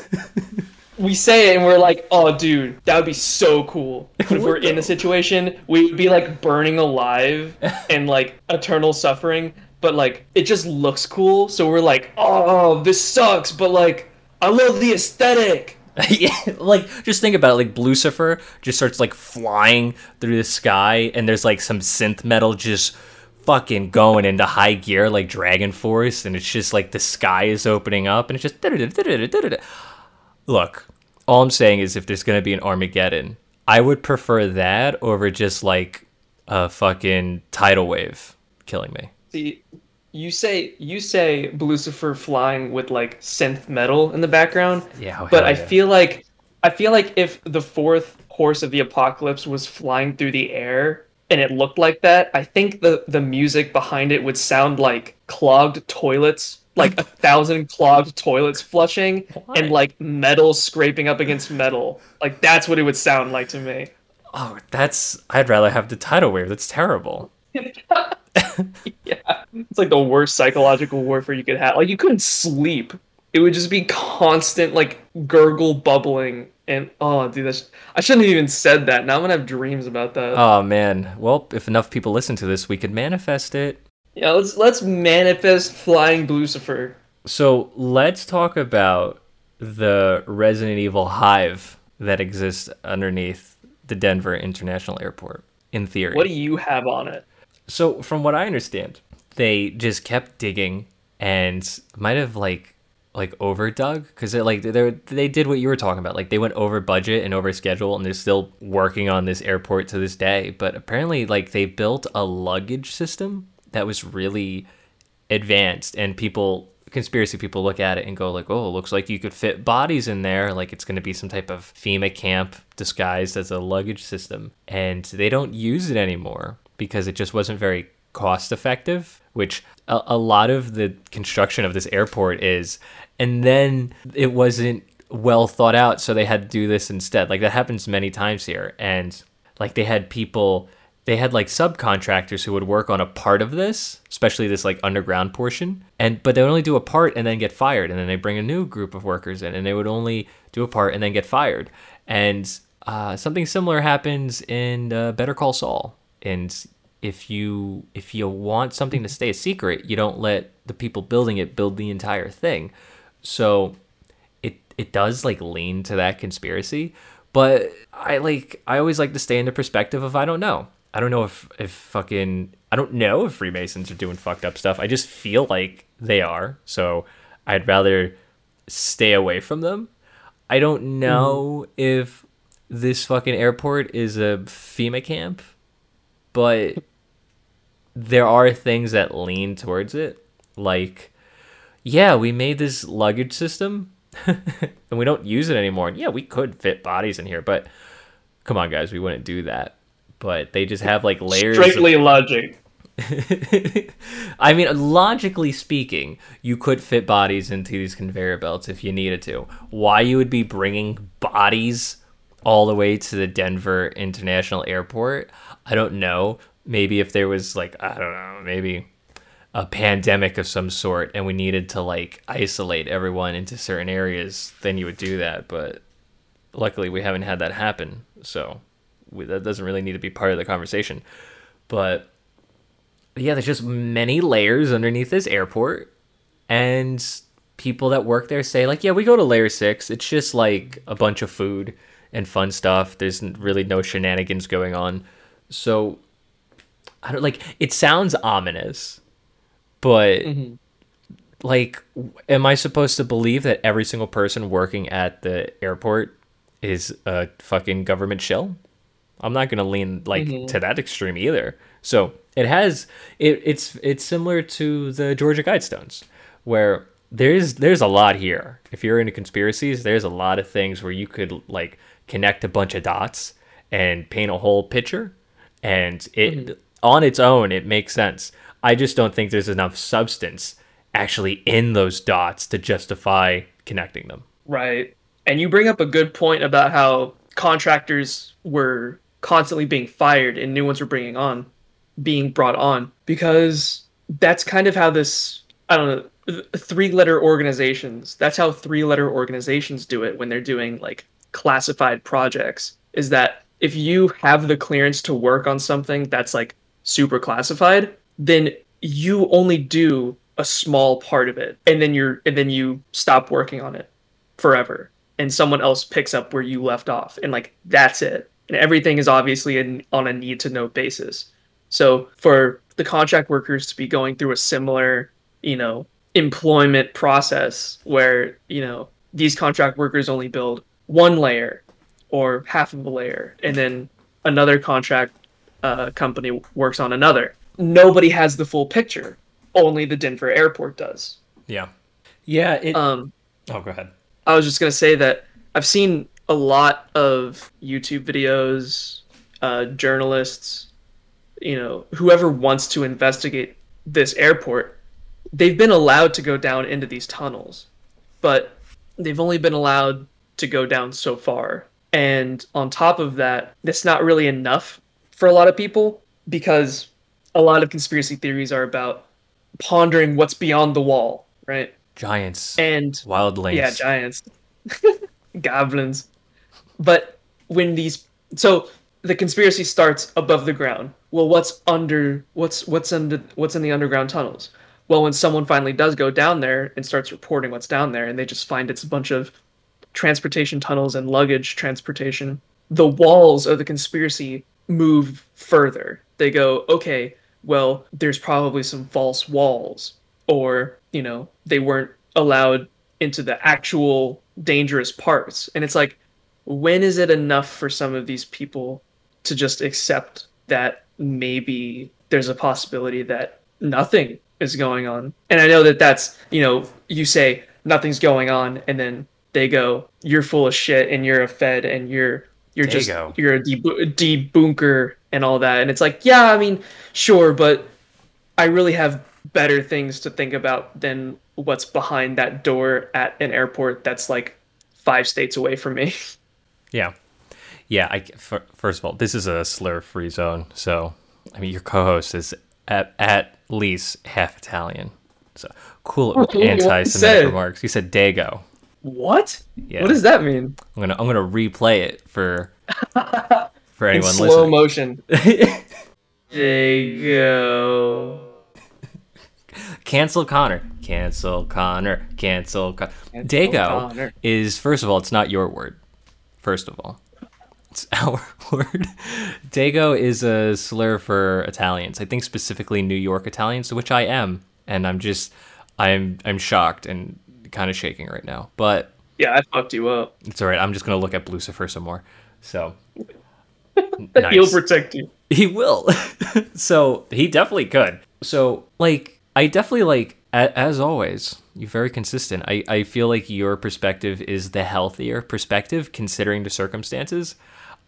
we say it and we're like, oh dude, that would be so cool, but if we're in a situation we would be like burning alive and like eternal suffering. But, like, it just looks cool, so we're like, oh, this sucks, but, like, I love the aesthetic. Yeah, like, just think about it. Like, Blucifer just starts, like, flying through the sky, and there's, like, some synth metal just fucking going into high gear, like Dragon Force, and it's just, like, the sky is opening up, and it's just... Look, all I'm saying is if there's going to be an Armageddon, I would prefer that over just, like, a fucking tidal wave killing me. See, you say you say Blucifer flying with like synth metal in the background. Yeah, oh, but I yeah. feel like I feel like if the fourth horse of the apocalypse was flying through the air and it looked like that, I think the, the music behind it would sound like clogged toilets, like a thousand clogged toilets flushing, what? And like metal scraping up against metal. Like that's what it would sound like to me. Oh, that's I'd rather have the tidal wave. That's terrible. Yeah, it's like the worst psychological warfare you could have. Like you couldn't sleep. It would just be constant like gurgle bubbling, and oh dude, that's, I shouldn't have even said that. Now I'm gonna have dreams about that. Oh man, well if enough people listen to this we could manifest it. Yeah, let's let's manifest flying Blucifer. So let's talk about the Resident Evil hive that exists underneath the Denver International Airport in theory. What do you have on it? So from what I understand, they just kept digging and might have like like overdug, because they like they they did what you were talking about. Like they went over budget and over schedule, and they're still working on this airport to this day. But apparently, like they built a luggage system that was really advanced, and people conspiracy people look at it and go like, oh, it looks like you could fit bodies in there. Like it's going to be some type of FEMA camp disguised as a luggage system, and they don't use it anymore, because it just wasn't very cost effective, which a, a lot of the construction of this airport is. And then it wasn't well thought out, so they had to do this instead. Like that happens many times here. And like they had people they had like subcontractors who would work on a part of this, especially this like underground portion, and but they would only do a part and then get fired, and then they bring a new group of workers in, and they would only do a part and then get fired. And uh, something similar happens in uh, Better Call Saul. And if you if you want something to stay a secret, you don't let the people building it build the entire thing. So it it does like lean to that conspiracy, but I like I always like to stay in the perspective of I don't know. I don't know if, if fucking, I don't know if Freemasons are doing fucked up stuff. I just feel like they are. So I'd rather stay away from them. I don't know mm. if this fucking airport is a FEMA camp, but there are things that lean towards it. Like, yeah, we made this luggage system and we don't use it anymore. And yeah, we could fit bodies in here, but come on, guys, we wouldn't do that. But they just have like layers. Strictly of... logic. I mean, logically speaking, you could fit bodies into these conveyor belts if you needed to. Why you would be bringing bodies all the way to the Denver International Airport, I don't know. Maybe if there was like, I don't know, maybe a pandemic of some sort and we needed to like isolate everyone into certain areas, then you would do that. But luckily we haven't had that happen. So... We, that doesn't really need to be part of the conversation, but yeah, there's just many layers underneath this airport, and people that work there say like, yeah, we go to layer six, it's just like a bunch of food and fun stuff, there's really no shenanigans going on. So I don't, like, it sounds ominous, but mm-hmm. like, am I supposed to believe that every single person working at the airport is a fucking government shell? I'm not going to lean like mm-hmm. to that extreme either. So it has it, it's it's similar to the Georgia Guidestones, where there's there's a lot here. If you're into conspiracies, there's a lot of things where you could like connect a bunch of dots and paint a whole picture, and it mm-hmm. on its own it makes sense. I just don't think there's enough substance actually in those dots to justify connecting them. Right. And you bring up a good point about how contractors were constantly being fired and new ones were bringing on being brought on, because that's kind of how this I don't know three letter organizations that's how three letter organizations do it when they're doing like classified projects, is that if you have the clearance to work on something that's like super classified, then you only do a small part of it, and then you're and then you stop working on it forever, and someone else picks up where you left off, and like that's it. And everything is obviously in, on a need-to-know basis. So for the contract workers to be going through a similar, you know, employment process where, you know, these contract workers only build one layer or half of a layer, and then another contract uh, company works on another. Nobody has the full picture. Only the Denver airport does. Yeah. Yeah. It... Um, oh, go ahead. I was just going to say that I've seen... a lot of YouTube videos, uh, journalists, you know, whoever wants to investigate this airport, they've been allowed to go down into these tunnels, but they've only been allowed to go down so far. And on top of that, that's not really enough for a lot of people, because a lot of conspiracy theories are about pondering what's beyond the wall, right? Giants. And wildlings. Yeah, giants. Goblins. But when these, so the conspiracy starts above the ground. Well, what's under? What's what's under? What's in the underground tunnels? Well, when someone finally does go down there and starts reporting what's down there, and they just find it's a bunch of transportation tunnels and luggage transportation, the walls of the conspiracy move further. They go, okay, well, there's probably some false walls, or you know, they weren't allowed into the actual dangerous parts. And it's like, when is it enough for some of these people to just accept that maybe there's a possibility that nothing is going on? And I know that that's, you know, you say nothing's going on, and then they go, you're full of shit, and you're a Fed, and you're you're there just you you're a debunker and all that. And it's like, yeah, I mean, sure, but I really have better things to think about than what's behind that door at an airport that's like five states away from me. Yeah. Yeah, I, for, first of all, this is a slur-free zone, so, I mean, your co-host is at, at least half Italian. So, cool it with oh, anti-Semitic remarks. You said Dago. What? Yeah. What does that mean? I'm gonna I'm gonna replay it for for anyone listening. Slow motion. Dago. Cancel Connor. Cancel Connor. Cancel Connor. Dago Connor. Is, first of all, it's not your word. First of all, it's our word. Dago is a slur for Italians. I think specifically New York Italians, which I am, and I'm just, I'm, I'm shocked and kind of shaking right now. But yeah, I fucked you up. It's all right. I'm just gonna look at Blucifer some more. So nice. He'll protect you. He will. So he definitely could. So like, I definitely like. As always, you're very consistent. I, I feel like your perspective is the healthier perspective, considering the circumstances.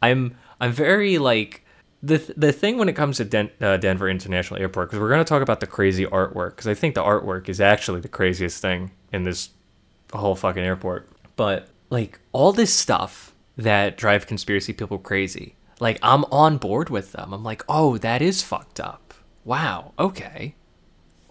I'm I'm very like the the thing when it comes to Den, uh, Denver International Airport, because we're going to talk about the crazy artwork, because I think the artwork is actually the craziest thing in this whole fucking airport. But like all this stuff that drive conspiracy people crazy, like I'm on board with them. I'm like, oh, that is fucked up. Wow. Okay.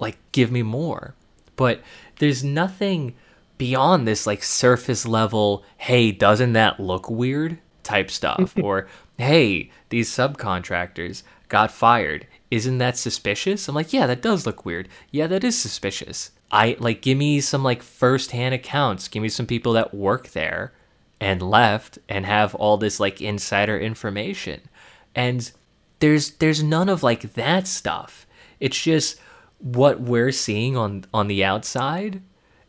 Like, give me more. But there's nothing beyond this, like, surface level, hey, doesn't that look weird type stuff? Or, hey, these subcontractors got fired. Isn't that suspicious? I'm like, yeah, that does look weird. Yeah, that is suspicious. I, like, give me some, like, firsthand accounts. Give me some people that work there and left and have all this, like, insider information. And there's there's none of, like, that stuff. It's just what we're seeing on on the outside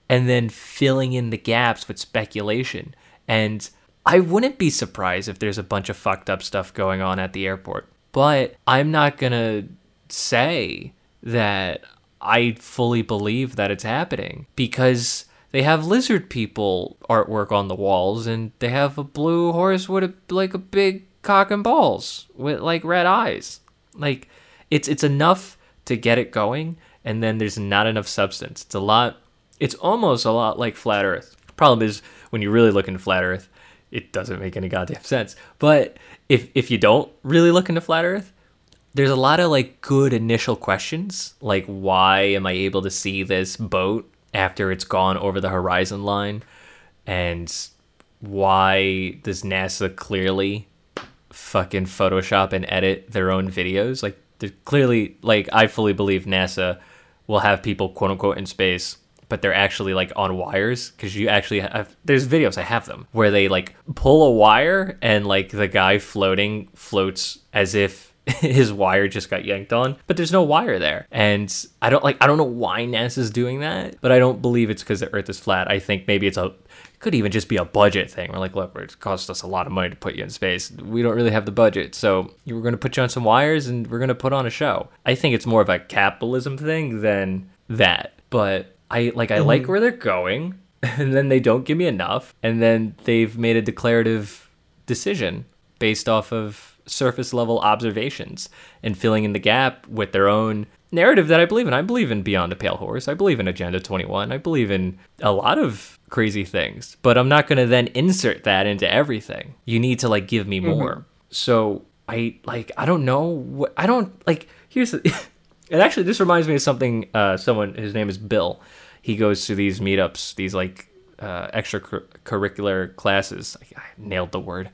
and then filling in the gaps with speculation. And I wouldn't be surprised if there's a bunch of fucked up stuff going on at the airport, but I'm not gonna say that I fully believe that it's happening, because they have lizard people artwork on the walls and they have a blue horse with a, like a big cock and balls with like red eyes. Like it's it's enough to get it going, and then there's not enough substance. It's a lot, it's almost a lot like Flat Earth. Problem is, when you really look into Flat Earth, it doesn't make any goddamn sense. But if if you don't really look into Flat Earth, there's a lot of like good initial questions, like why am I able to see this boat after it's gone over the horizon line, and why does NASA clearly fucking Photoshop and edit their own videos? Like, clearly, like, I fully believe NASA will have people, quote unquote, in space, but they're actually like on wires, because you actually have, there's videos, I have them, where they like pull a wire and like the guy floating floats as if his wire just got yanked on, but there's no wire there. And I don't like, I don't know why NASA's doing that, but I don't believe it's because the Earth is flat. I think maybe it's a, could even just be a budget thing. We're like, look, it cost us a lot of money to put you in space. We don't really have the budget, so we're going to put you on some wires and we're going to put on a show. I think it's more of a capitalism thing than that. But I like I mm. like where they're going, and then they don't give me enough, and then they've made a declarative decision based off of surface level observations and filling in the gap with their own narrative that I believe in. I believe in Beyond the Pale Horse. I believe in Agenda twenty-one. I believe in a lot of crazy things, but I'm not going to then insert that into everything. You need to like give me more. Mm-hmm. So I like, I don't know what, I don't like, here's the, and actually this reminds me of something, uh, someone, his name is Bill. He goes to these meetups, these like uh, extracurricular classes. I, I nailed the word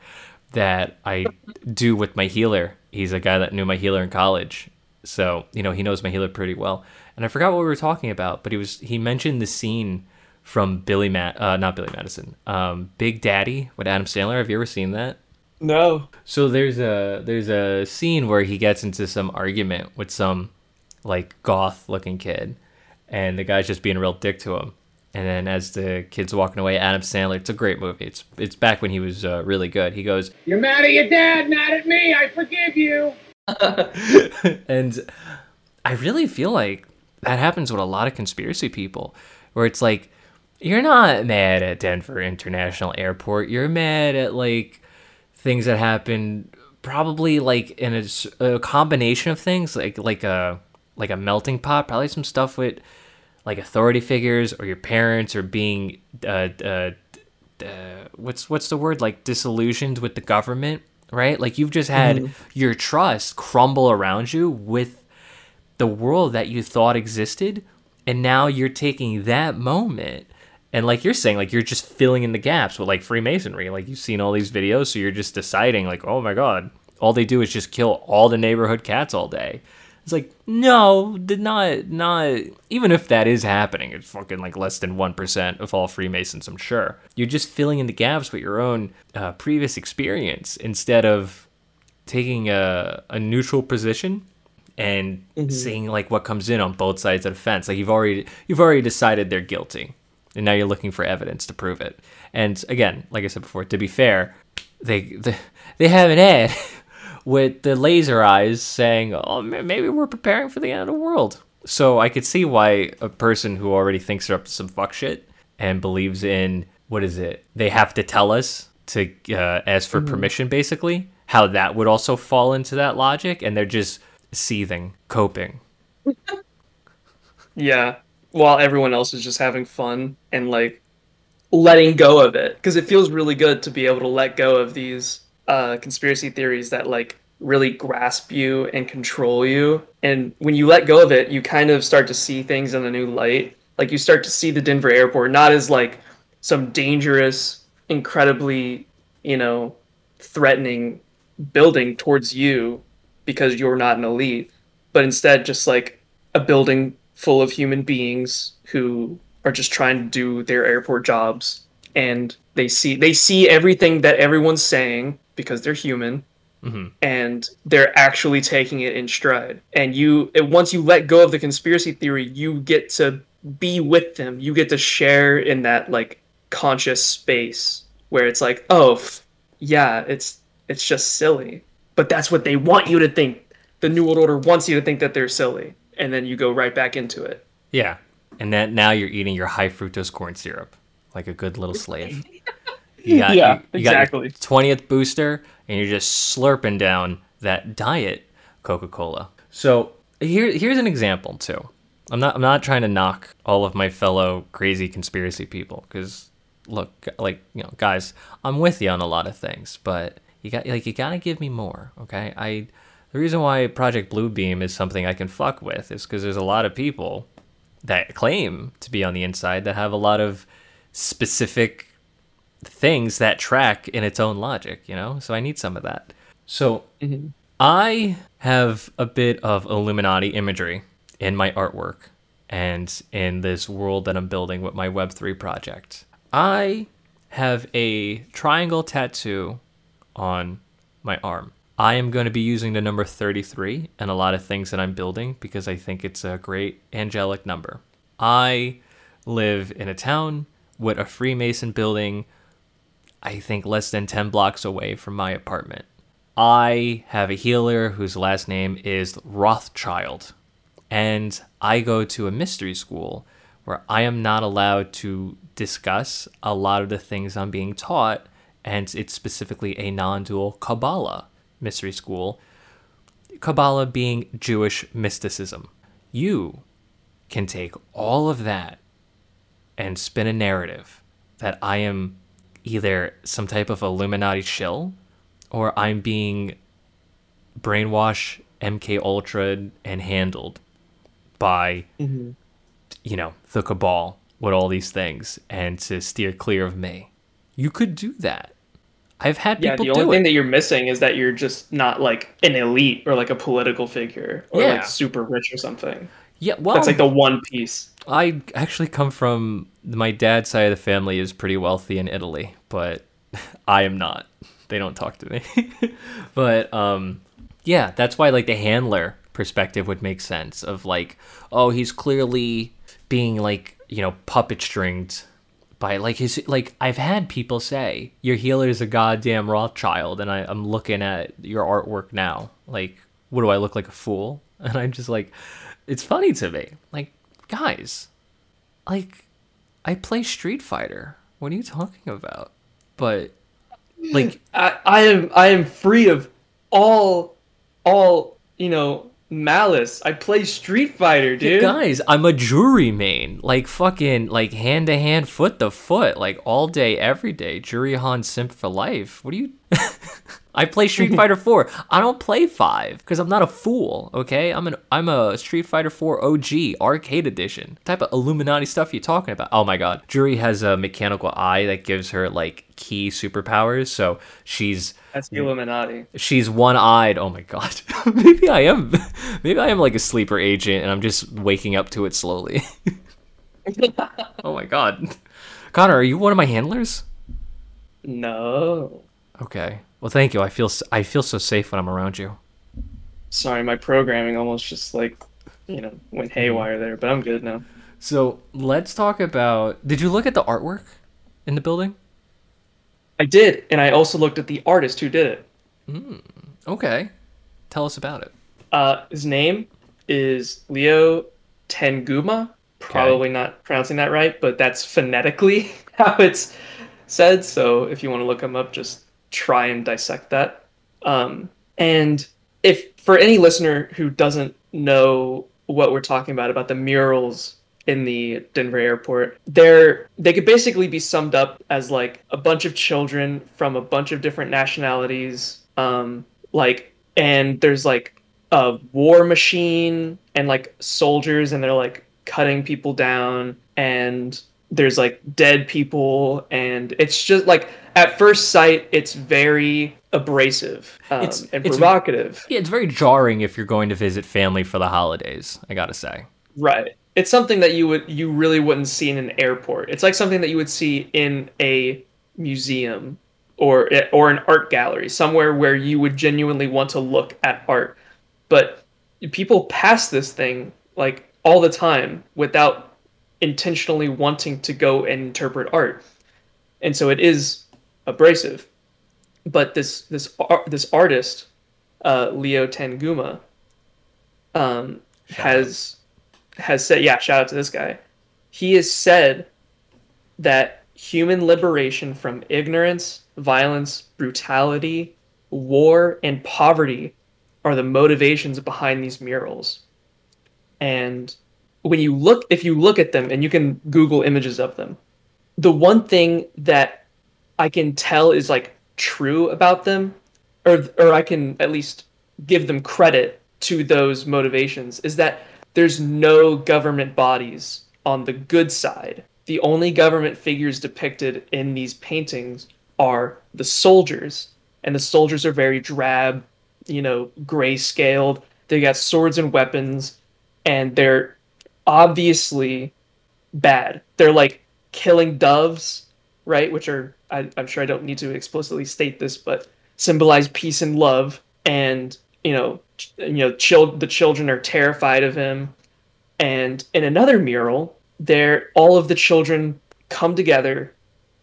that I do with my healer. He's a guy that knew my healer in college. So, you know, he knows my healer pretty well. And I forgot what we were talking about, but he was he mentioned the scene from Billy Matt, uh, not Billy Madison, um, Big Daddy with Adam Sandler. Have you ever seen that? No. So there's a there's a scene where he gets into some argument with some like goth looking kid, and the guy's just being a real dick to him. And then as the kid's walking away, Adam Sandler, it's a great movie. It's it's back when he was uh, really good. He goes, "You're mad at your dad, mad at me. I forgive you." And I really feel like that happens with a lot of conspiracy people, where it's like, you're not mad at Denver International Airport, you're mad at like things that happen, probably like in a, a combination of things, like like a like a melting pot, probably some stuff with like authority figures or your parents, or being uh, uh, uh what's what's the word, like disillusioned with the government. right? Like you've just had mm-hmm. your trust crumble around you with the world that you thought existed. And now you're taking that moment and like you're saying, like you're just filling in the gaps with like Freemasonry. Like you've seen all these videos, so you're just deciding like, oh my God, all they do is just kill all the neighborhood cats all day. It's like, no, did not, not, even if that is happening, it's fucking like less than one percent of all Freemasons, I'm sure. You're just filling in the gaps with your own uh, previous experience instead of taking a, a neutral position and mm-hmm. seeing like what comes in on both sides of the fence. Like you've already, you've already decided they're guilty and now you're looking for evidence to prove it. And again, like I said before, to be fair, they, they, they have an ad with the laser eyes saying, oh, maybe we're preparing for the end of the world. So I could see why a person who already thinks they're up to some fuck shit and believes in, what is it? They have to tell us to uh, ask for mm-hmm. permission, basically, how that would also fall into that logic. And they're just seething, coping. Yeah. While everyone else is just having fun and like letting go of it. Because it feels really good to be able to let go of these Uh, conspiracy theories that like really grasp you and control you. And when you let go of it, you kind of start to see things in a new light. Like you start to see the Denver airport not as like some dangerous, incredibly, you know, threatening building towards you because you're not an elite, but instead just like a building full of human beings who are just trying to do their airport jobs. And they see they see everything that everyone's saying because they're human, mm-hmm. and they're actually taking it in stride. And you, once you let go of the conspiracy theory, you get to be with them. You get to share in that like conscious space where it's like, oh, f- yeah, it's it's just silly. But that's what they want you to think. The New World Order wants you to think that they're silly, and then you go right back into it. Yeah, and that now you're eating your high fructose corn syrup like a good little slave. You got, yeah, you, you exactly. Got your twentieth booster, and you're just slurping down that diet Coca-Cola. So here, here's an example too. I'm not, I'm not trying to knock all of my fellow crazy conspiracy people, because look, like you know, guys, I'm with you on a lot of things, but you got, like, you gotta give me more, okay? I, the reason why Project Blue Beam is something I can fuck with is because there's a lot of people that claim to be on the inside that have a lot of specific things that track in its own logic, you know? So I need some of that. So mm-hmm. I have a bit of Illuminati imagery in my artwork and in this world that I'm building with my web three project. I have a triangle tattoo on my arm. I am going to be using the number thirty-three in a lot of things that I'm building because I think it's a great angelic number. I live in a town with a Freemason building I think less than ten blocks away from my apartment. I have a healer whose last name is Rothschild, and I go to a mystery school where I am not allowed to discuss a lot of the things I'm being taught, and it's specifically a non-dual Kabbalah mystery school, Kabbalah being Jewish mysticism. You can take all of that and spin a narrative that I am either some type of Illuminati shill, or I'm being brainwashed, M K Ultra'd, and handled by, mm-hmm. you know, the cabal with all these things, and to steer clear of me. You could do that. I've had people do it. Yeah, the only thing that you're missing is that you're just not like an elite or like a political figure or yeah. like super rich or something. Yeah, well, that's like the one piece. I actually come from, my dad's side of the family is pretty wealthy in Italy, but I am not. They don't talk to me. But um, yeah, that's why like the handler perspective would make sense of like, oh, he's clearly being like, you know, puppet stringed by like his, like I've had people say, your healer is a goddamn Rothschild. And I, I'm looking at your artwork now. Like, what do I look like, a fool? And I'm just like, it's funny to me. Like, guys, like, I play Street Fighter. What are you talking about? But, like, I, I am I am free of all, all you know, malice. I play Street Fighter, dude. Guys, I'm a Juri main. Like, fucking, like, hand to hand, foot to foot, like, all day, every day. Juri Han simp for life. What are you I play Street Fighter four. I don't play five because I'm not a fool, okay? I'm an I'm a Street Fighter four O G arcade edition. What type of Illuminati stuff are you talking about? Oh my god. Juri has a mechanical eye that gives her like key superpowers, so she's That's the Illuminati. She's one-eyed. Oh my god. maybe I am maybe I am like a sleeper agent and I'm just waking up to it slowly. Oh my god. Connor, are you one of my handlers? No. Okay. Well, thank you. I feel I feel so safe when I'm around you. Sorry, my programming almost just like, you know, went haywire there, but I'm good now. So let's talk about. Did you look at the artwork in the building? I did, and I also looked at the artist who did it. Mm, okay, tell us about it. Uh, his name is Leo Tanguma. Probably okay. Not pronouncing that right, but that's phonetically how it's said. So if you want to look him up, just try and dissect that. Um, and if for any listener who doesn't know what we're talking about, about the murals in the Denver airport, they're, they could basically be summed up as like a bunch of children from a bunch of different nationalities. Um, like, and there's like a war machine and like soldiers, and they're like cutting people down, and there's like dead people, and it's just like at first sight it's very abrasive um, it's, and it's, provocative. Yeah, it's very jarring if you're going to visit family for the holidays, I gotta say. Right. It's something that you would you really wouldn't see in an airport. It's like something that you would see in a museum or or an art gallery, somewhere where you would genuinely want to look at art. But people pass this thing like all the time without intentionally wanting to go and interpret art, and so it is abrasive. But this this this artist, uh, Leo Tanguma, um, has has said, yeah, shout out to this guy. He has said that human liberation from ignorance, violence, brutality, war, and poverty are the motivations behind these murals, and when you look, if you look at them, and you can Google images of them, the one thing that I can tell is like true about them, or or I can at least give them credit to those motivations, is that there's no government bodies on the good side. The only government figures depicted in these paintings are the soldiers, and the soldiers are very drab, you know, gray-scaled. They got swords and weapons, and they're obviously bad. They're like killing doves, right? Which are, I, I'm sure I don't need to explicitly state this, but symbolize peace and love. And, you know, ch- you know, chil- the children are terrified of him. And in another mural, they're, all of the children come together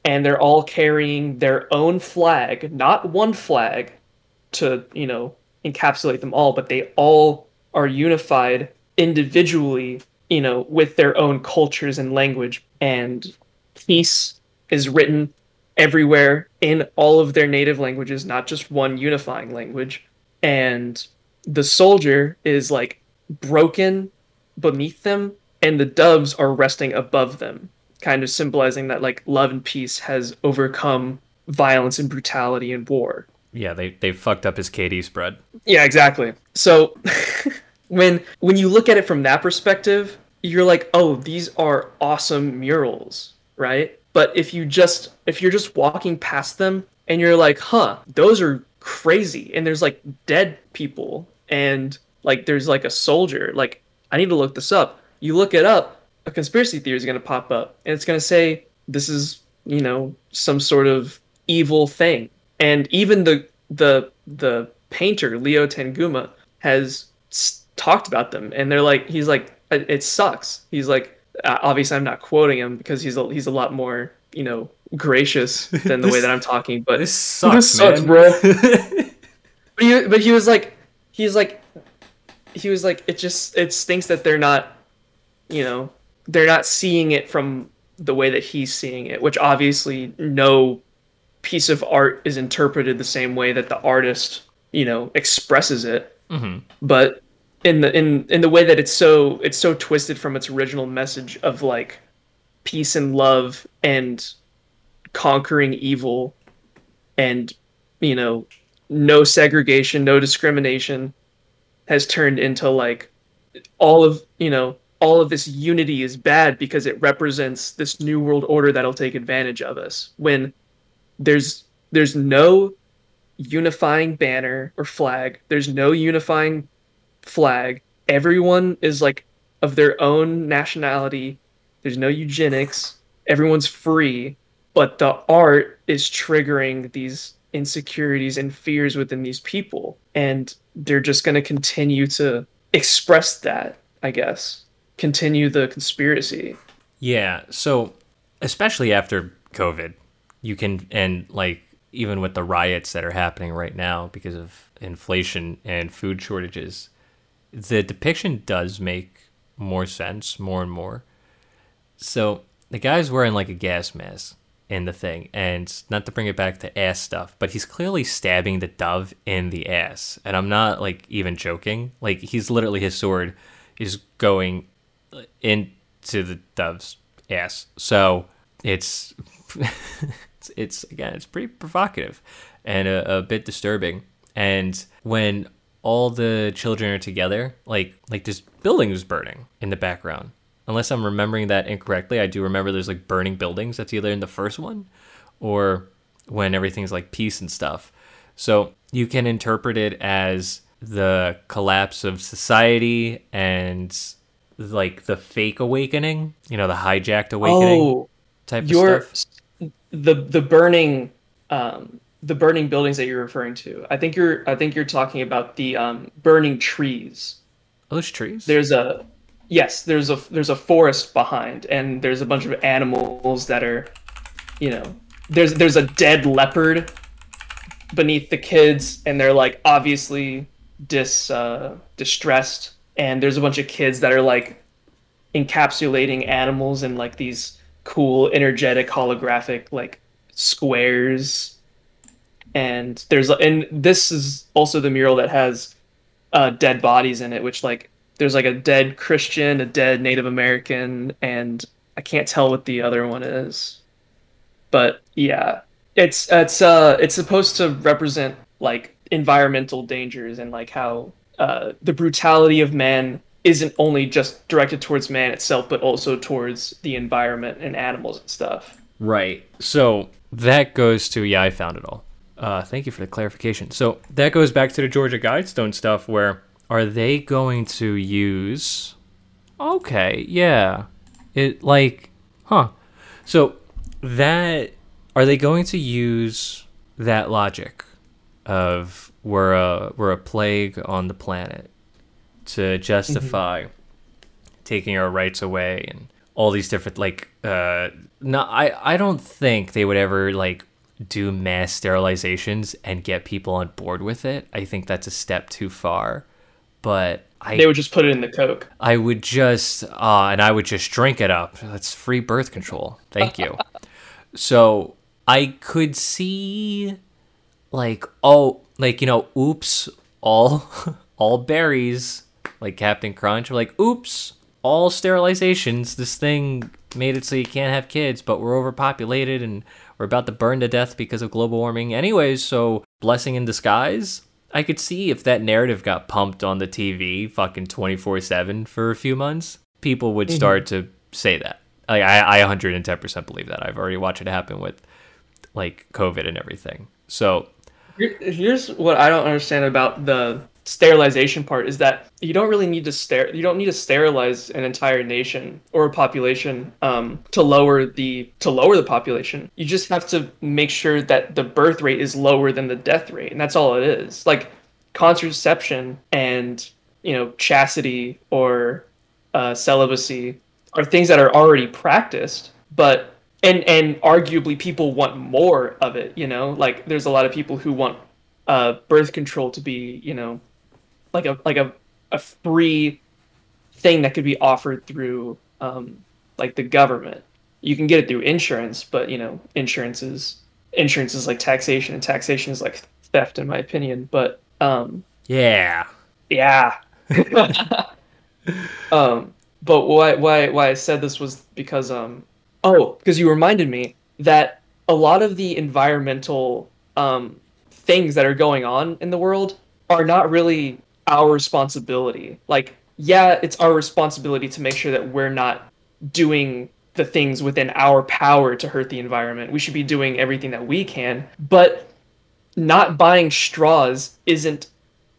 and they're all carrying their own flag, not one flag to, you know, encapsulate them all, but they all are unified individually, you know, with their own cultures and language, and peace is written everywhere in all of their native languages, not just one unifying language. And the soldier is like broken beneath them, and the doves are resting above them, kind of symbolizing that like love and peace has overcome violence and brutality and war. Yeah, they they fucked up his K D spread. Yeah, exactly. So when when you look at it from that perspective, you're like, oh, these are awesome murals, right? But if you just if you're just walking past them and you're like, huh, those are crazy, and there's like dead people, and like there's like a soldier, like I need to look this up. You look it up, a conspiracy theory is going to pop up, and it's going to say this is, you know, some sort of evil thing. And even the the the painter Leo Tanguma has st- talked about them, and they're like, he's like, it sucks. He's like, obviously I'm not quoting him because he's a, he's a lot more, you know, gracious than the this, way that I'm talking, but this sucks, this man. Sucks, bro. but, he, but he was like, he's like, he was like, it just, it stinks that they're not, you know, they're not seeing it from the way that he's seeing it, which obviously no piece of art is interpreted the same way that the artist, you know, expresses it. Mm-hmm. But in the in in the way that it's so it's so twisted from its original message of like peace and love and conquering evil and, you know, no segregation, no discrimination, has turned into like all of, you know, all of this unity is bad because it represents this new world order that'll take advantage of us, when there's there's no unifying banner or flag. There's no unifying flag. Everyone is like of their own nationality. There's no eugenics. Everyone's free, but the art is triggering these insecurities and fears within these people, and they're just going to continue to express that, I guess. Continue the conspiracy. Yeah, so especially after COVID, you can, and like even with the riots that are happening right now because of inflation and food shortages, the depiction does make more sense more and more. So the guy's wearing like a gas mask in the thing, and not to bring it back to ass stuff, but he's clearly stabbing the dove in the ass, and I'm not like even joking. Like, he's literally, his sword is going into the dove's ass. So it's it's, it's again, it's pretty provocative and a, a bit disturbing. And when all the children are together, like like this building was burning in the background. Unless I'm remembering that incorrectly, I do remember there's like burning buildings. That's either in the first one or when everything's like peace and stuff. So you can interpret it as the collapse of society and like the fake awakening, you know, the hijacked awakening oh, type your, of stuff. The the burning um, the burning buildings that you're referring to. I think you're I think you're talking about the um, burning trees. Oh, those trees? There's a Yes, there's a there's a forest behind, and there's a bunch of animals that are, you know, there's there's a dead leopard beneath the kids, and they're like obviously dis uh, distressed, and there's a bunch of kids that are like encapsulating animals in like these cool energetic holographic like squares, and there's and this is also the mural that has uh, dead bodies in it, which like. There's like a dead Christian, a dead Native American, and I can't tell what the other one is. But yeah, it's it's uh it's supposed to represent like environmental dangers and like how uh, the brutality of man isn't only just directed towards man itself, but also towards the environment and animals and stuff. Right. So that goes to yeah, I found it all. Uh, thank you for the clarification. So that goes back to the Georgia Guidestone stuff where. Are they going to use... Okay, yeah. It, like... Huh. So, that... Are they going to use that logic of we're a, we're a plague on the planet to justify mm-hmm. taking our rights away and all these different, like... Uh, no, I, I don't think they would ever, like, do mass sterilizations and get people on board with it. I think that's a step too far. But I, they would just put it in the Coke. I would just, uh, and I would just drink it up. That's free birth control. Thank you. So I could see like, oh, like, you know, oops, all, all berries, like Captain Crunch. We're like, oops, all sterilizations. This thing made it so you can't have kids, but we're overpopulated and we're about to burn to death because of global warming anyways. So blessing in disguise. I could see if that narrative got pumped on the T V fucking twenty-four seven for a few months, people would start mm-hmm. to say that. Like, I, I one hundred ten percent believe that. I've already watched it happen with, like, COVID and everything. So here's what I don't understand about the sterilization part is that you don't really need to ster- you don't need to sterilize an entire nation or a population um, to lower the to lower the population. You just have to make sure that the birth rate is lower than the death rate, and that's all it is. Like contraception and, you know, chastity or uh, celibacy are things that are already practiced, but and and arguably people want more of it. You know, like there's a lot of people who want uh, birth control to be, you know, like a like a, a free thing that could be offered through um, like the government. You can get it through insurance, but you know, insurance is insurance is like taxation, and taxation is like theft, in my opinion. But um, yeah, yeah. um, but why why why I said this was because um oh because you reminded me that a lot of the environmental um things that are going on in the world are not really our responsibility. Like, yeah, it's our responsibility to make sure that we're not doing the things within our power to hurt the environment. We should be doing everything that we can, but not buying straws isn't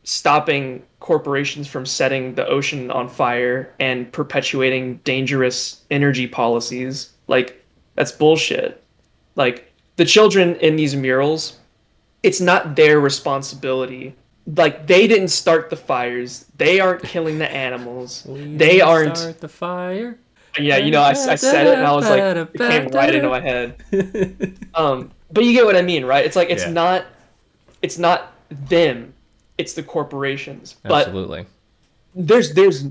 stopping corporations from setting the ocean on fire and perpetuating dangerous energy policies. Like, that's bullshit. Like, the children in these murals, it's not their responsibility. Like, they didn't start the fires. They aren't killing the animals. We they aren't start the fire. Yeah, you know, I, I said it and I was like, it came right into my head. Um, but you get what I mean, right? It's like, it's yeah. not, it's not them. It's the corporations. Absolutely. But there's there's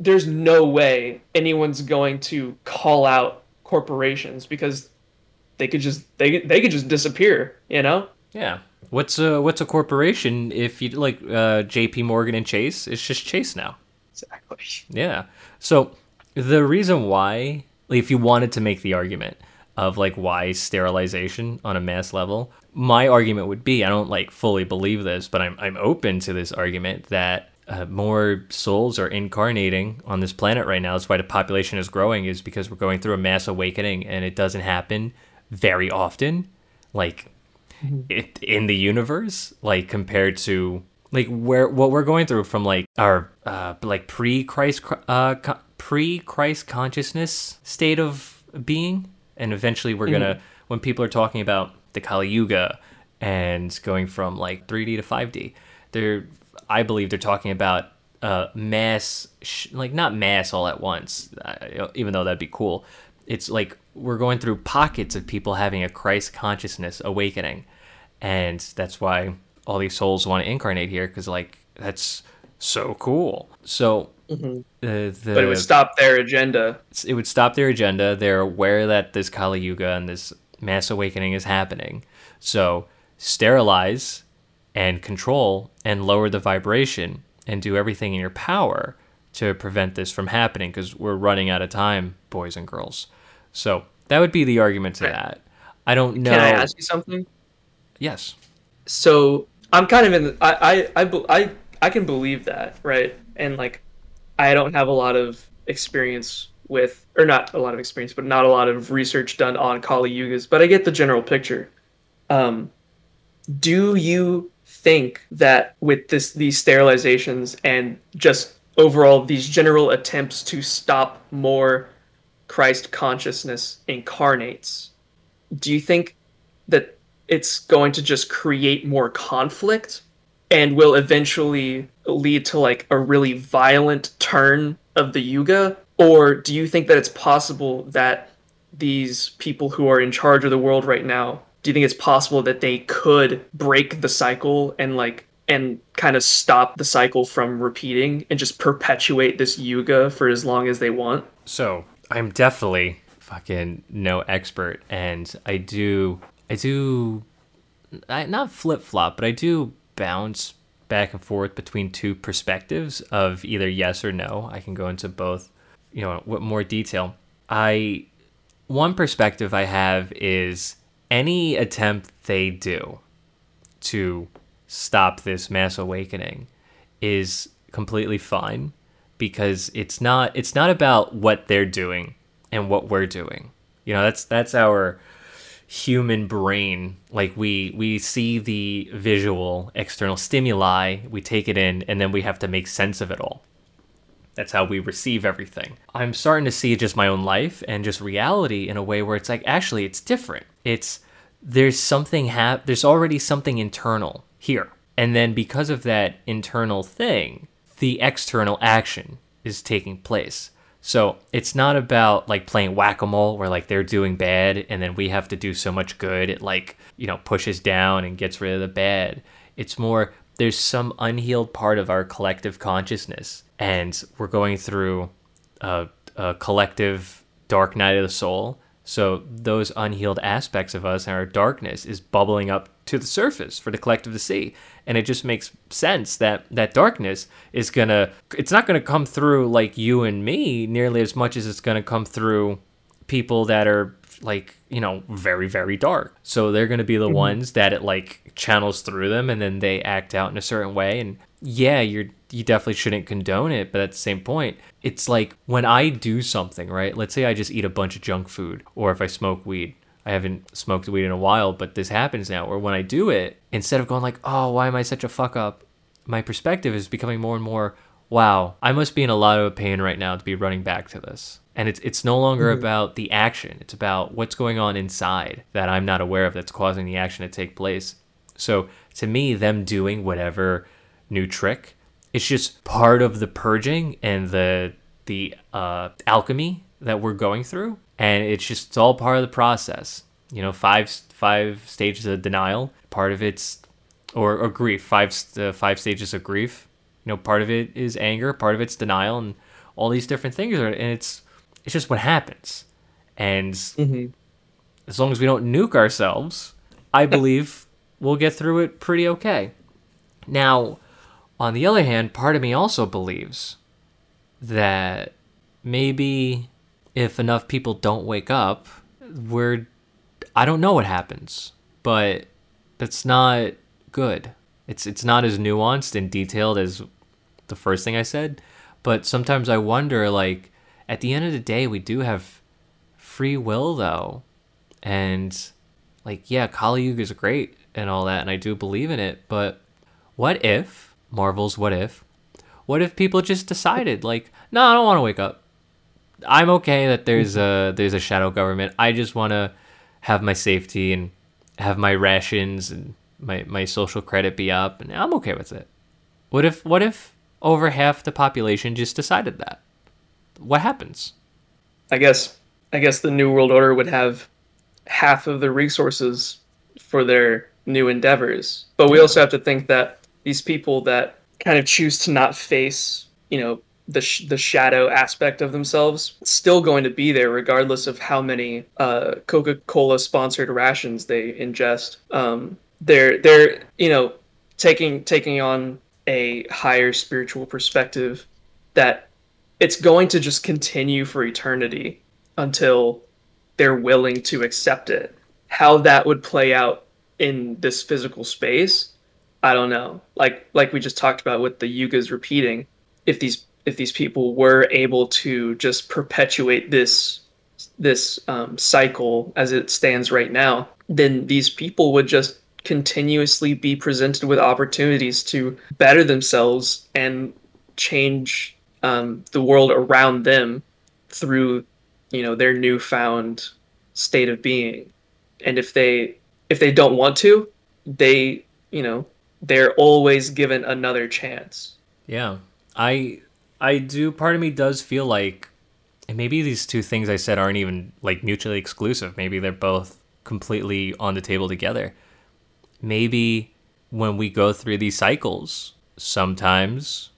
there's no way anyone's going to call out corporations because they could just they they could just disappear, you know? Yeah. What's a, what's a corporation if you like uh, J P Morgan and Chase? It's just Chase now. Exactly. Yeah. So the reason why, like, if you wanted to make the argument of like why sterilization on a mass level, my argument would be, I don't like fully believe this, but I'm I'm open to this argument that uh, more souls are incarnating on this planet right now. That's why the population is growing, is because we're going through a mass awakening, and it doesn't happen very often. Like, It, in the universe, like compared to like where what we're going through from like our uh like pre-Christ uh co- pre-Christ consciousness state of being, and eventually we're mm-hmm. gonna, when people are talking about the Kali Yuga and going from like three D to five D, they're I believe they're talking about uh mass sh- like not mass all at once, uh, even though that'd be cool. It's like we're going through pockets of people having a Christ consciousness awakening. And that's why all these souls want to incarnate here, because, like, that's so cool. So, mm-hmm. uh, the, but it would stop their agenda. It would stop their agenda. They're aware that this Kali Yuga and this mass awakening is happening. So, sterilize and control and lower the vibration and do everything in your power to prevent this from happening, because we're running out of time, boys and girls. So, that would be the argument to that. I don't know. Can I ask you something? Yes. So I'm kind of in the, I, I, I, I, I can believe that, right? And like, I don't have a lot of experience with, or not a lot of experience, but not a lot of research done on Kali Yugas, but I get the general picture. Um, do you think that with this, these sterilizations and just overall these general attempts to stop more Christ consciousness incarnates, do you think that it's going to just create more conflict and will eventually lead to like a really violent turn of the Yuga? Or do you think that it's possible that these people who are in charge of the world right now, do you think it's possible that they could break the cycle and like and kind of stop the cycle from repeating and just perpetuate this Yuga for as long as they want? So I'm definitely fucking no expert, and I do, I do, I, not flip-flop, but I do bounce back and forth between two perspectives of either yes or no. I can go into both, you know, with more detail. I, one perspective I have is any attempt they do to stop this mass awakening is completely fine, because it's not it's not about what they're doing and what we're doing. You know, that's that's our human brain. Like, we we see the visual external stimuli, we take it in, and then we have to make sense of it all. That's how we receive everything. I'm starting to see just my own life and just reality in a way where it's like, actually, it's different. It's there's something ha- there's already something internal here. And then because of that internal thing, the external action is taking place. So it's not about like playing whack-a-mole where like they're doing bad and then we have to do so much good it like, you know, pushes down and gets rid of the bad. It's more there's some unhealed part of our collective consciousness, and we're going through a, a collective dark night of the soul. So those unhealed aspects of us and our darkness is bubbling up to the surface for the collective to see. And it just makes sense that that darkness is going to, it's not going to come through like you and me nearly as much as it's going to come through people that are like, you know, very, very dark. So they're going to be the mm-hmm. ones that it like channels through them, and then they act out in a certain way. And yeah, you're, you definitely shouldn't condone it. But at the same point, it's like when I do something, right? Let's say I just eat a bunch of junk food, or if I smoke weed. I haven't smoked weed in a while, but this happens now. Or when I do it, instead of going like, oh, why am I such a fuck up? My perspective is becoming more and more, wow, I must be in a lot of pain right now to be running back to this. And it's it's no longer mm-hmm. about the action. It's about what's going on inside that I'm not aware of that's causing the action to take place. So to me, them doing whatever new trick, it's just part of the purging and the the uh, alchemy that we're going through. And it's just, it's all part of the process. You know, five five stages of denial, part of it's, or, or grief, five uh, five stages of grief. You know, part of it is anger, part of it's denial, and all these different things. Are, and it's it's just what happens. And mm-hmm. as long as we don't nuke ourselves, I believe we'll get through it pretty okay. Now, on the other hand, part of me also believes that maybe... if enough people don't wake up, we're, I don't know what happens, but that's not good. It's it's not as nuanced and detailed as the first thing I said, but sometimes I wonder, like, at the end of the day, we do have free will, though, and, like, yeah, Kali Yuga is great and all that, and I do believe in it, but what if, Marvel's what if, what if people just decided, like, no, I don't want to wake up. I'm okay that there's a there's a shadow government. I just want to have my safety and have my rations and my, my social credit be up, and I'm okay with it. What if what if over half the population just decided that? What happens? I guess I guess the New World Order would have half of the resources for their new endeavors. But we also have to think that these people that kind of choose to not face, you know, the sh- the shadow aspect of themselves still going to be there regardless of how many uh, Coca-Cola sponsored rations they ingest. Um, they're they're you know taking taking on a higher spiritual perspective that it's going to just continue for eternity until they're willing to accept it. How that would play out in this physical space, I don't know. Like like we just talked about with the yugas repeating, if these if these people were able to just perpetuate this this um, cycle as it stands right now, then these people would just continuously be presented with opportunities to better themselves and change um, the world around them through, you know, their newfound state of being. And if they if they don't want to, they, you know, they're always given another chance. Yeah, I. I do, part of me does feel like, and maybe these two things I said aren't even like mutually exclusive. Maybe they're both completely on the table together. Maybe when we go through these cycles, sometimes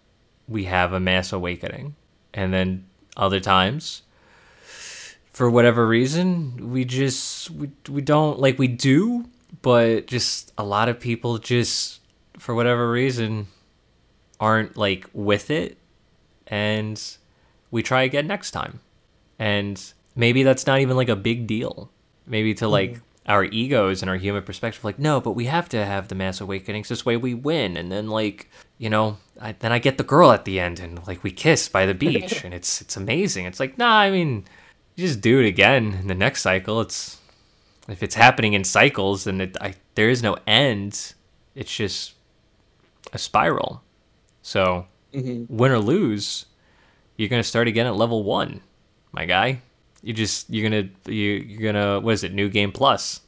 we have a mass awakening, and then other times, for whatever reason, we just, we, we don't, like we do, but just a lot of people just, for whatever reason, aren't like with it. And we try again next time. And maybe that's not even like a big deal. Maybe to like mm. our egos and our human perspective, like, no, but we have to have the mass awakenings. This way we win. And then like, you know, I, then I get the girl at the end and like we kiss by the beach and it's it's amazing. It's like, nah, I mean, you just do it again in the next cycle. It's if it's happening in cycles, then it, I, there is no end. It's just a spiral. So... Mm-hmm. Win or lose, you're gonna start again at level one, my guy. You just you're gonna you you're gonna what is it? New game plus.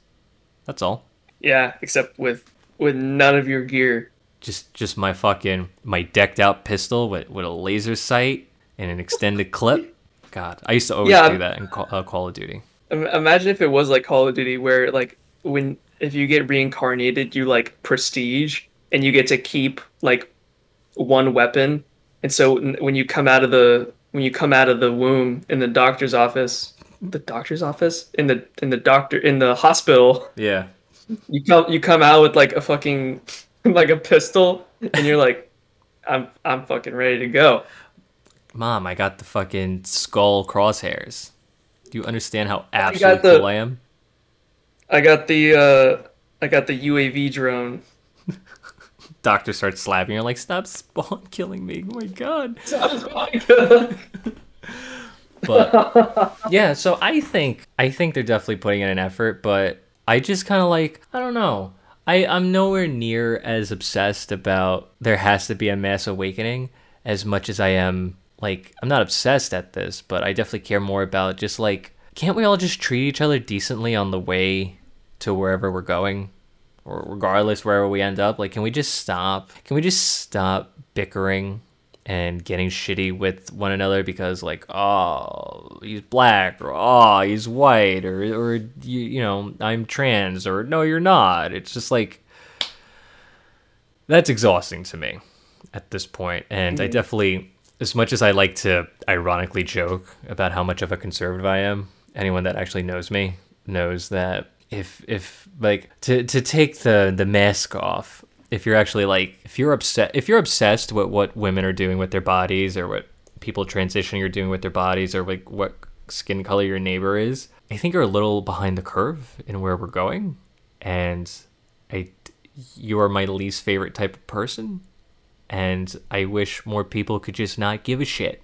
That's all. Yeah, except with with none of your gear. Just just my fucking my decked out pistol with with a laser sight and an extended clip. God, I used to always yeah, do that in Call, uh, Call of Duty. Imagine if it was like Call of Duty, where like when if you get reincarnated, you like prestige and you get to keep like one weapon, and so when you come out of the when you come out of the womb in the doctor's office, the doctor's office in the in the doctor in the hospital, yeah, you come you come out with like a fucking like a pistol, and you're like, I'm I'm fucking ready to go. Mom, I got the fucking skull crosshairs. Do you understand how absolutely cool I am? I got the uh, I got the U A V drone. Doctor starts slapping her like, stop spawn killing me. Oh my god. Stop spawn killing me. But yeah, so I think I think they're definitely putting in an effort, but I just kind of like, I don't know. I, I'm nowhere near as obsessed about there has to be a mass awakening as much as I am. Like, I'm not obsessed at this, but I definitely care more about just like, can't we all just treat each other decently on the way to wherever we're going? Or regardless wherever we end up, like, can we just stop? Can we just stop bickering and getting shitty with one another because, like, oh, he's black, or oh, he's white, or or you, you know, I'm trans, or no, you're not. It's just like, that's exhausting to me at this point. And mm-hmm. I definitely, as much as I like to ironically joke about how much of a conservative I am, anyone that actually knows me knows that. If, if like, to, to take the, the mask off, if you're actually, like, if you're upset, if you're obsessed with what women are doing with their bodies or what people transitioning are doing with their bodies or, like, what skin color your neighbor is, I think you're a little behind the curve in where we're going. And I, you are my least favorite type of person. And I wish more people could just not give a shit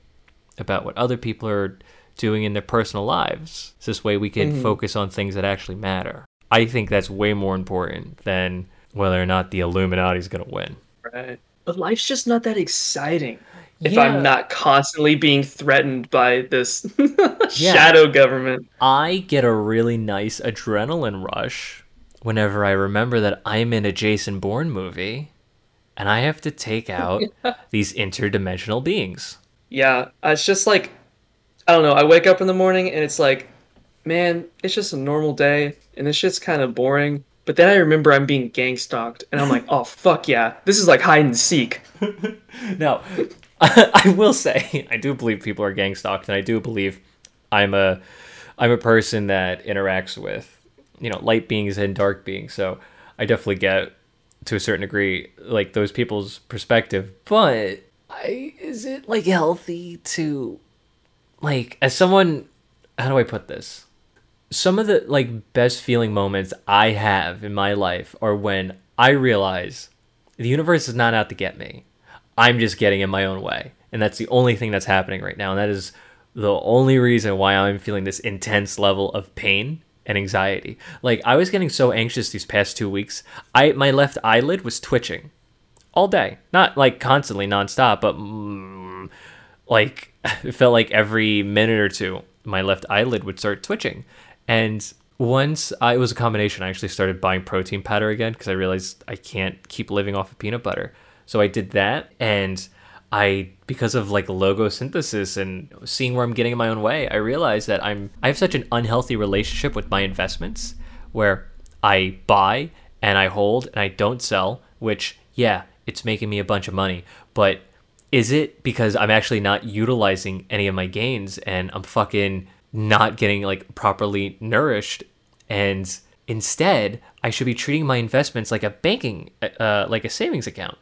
about what other people are doing in their personal lives. So this way we can mm-hmm. focus on things that actually matter. I think that's way more important than whether or not the Illuminati's gonna win. Right. But life's just not that exciting yeah. if I'm not constantly being threatened by this yeah. shadow government. I get a really nice adrenaline rush whenever I remember that I'm in a Jason Bourne movie and I have to take out yeah. these interdimensional beings. Yeah, it's just like, I don't know, I wake up in the morning and it's like, man, it's just a normal day and this shit's kind of boring. But then I remember I'm being gang stalked and I'm like, oh, fuck yeah. This is like hide and seek. No, I, I will say I do believe people are gang stalked, and I do believe I'm a I'm a person that interacts with, you know, light beings and dark beings. So I definitely get, to a certain degree, like those people's perspective. But I, is it like healthy to... Like, as someone, how do I put this? Some of the, like, best feeling moments I have in my life are when I realize the universe is not out to get me. I'm just getting in my own way. And that's the only thing that's happening right now. And that is the only reason why I'm feeling this intense level of pain and anxiety. Like, I was getting so anxious these past two weeks. I my left eyelid was twitching all day. Not, like, constantly, nonstop, but... Mm, like, it felt like every minute or two, my left eyelid would start twitching. And once I, it was a combination, I actually started buying protein powder again because I realized I can't keep living off of peanut butter. So I did that. And I, because of like logosynthesis and seeing where I'm getting in my own way, I realized that I'm, I have such an unhealthy relationship with my investments where I buy and I hold and I don't sell, which, yeah, it's making me a bunch of money. But is it because I'm actually not utilizing any of my gains and I'm fucking not getting like properly nourished? And instead, I should be treating my investments like a banking, uh, like a savings account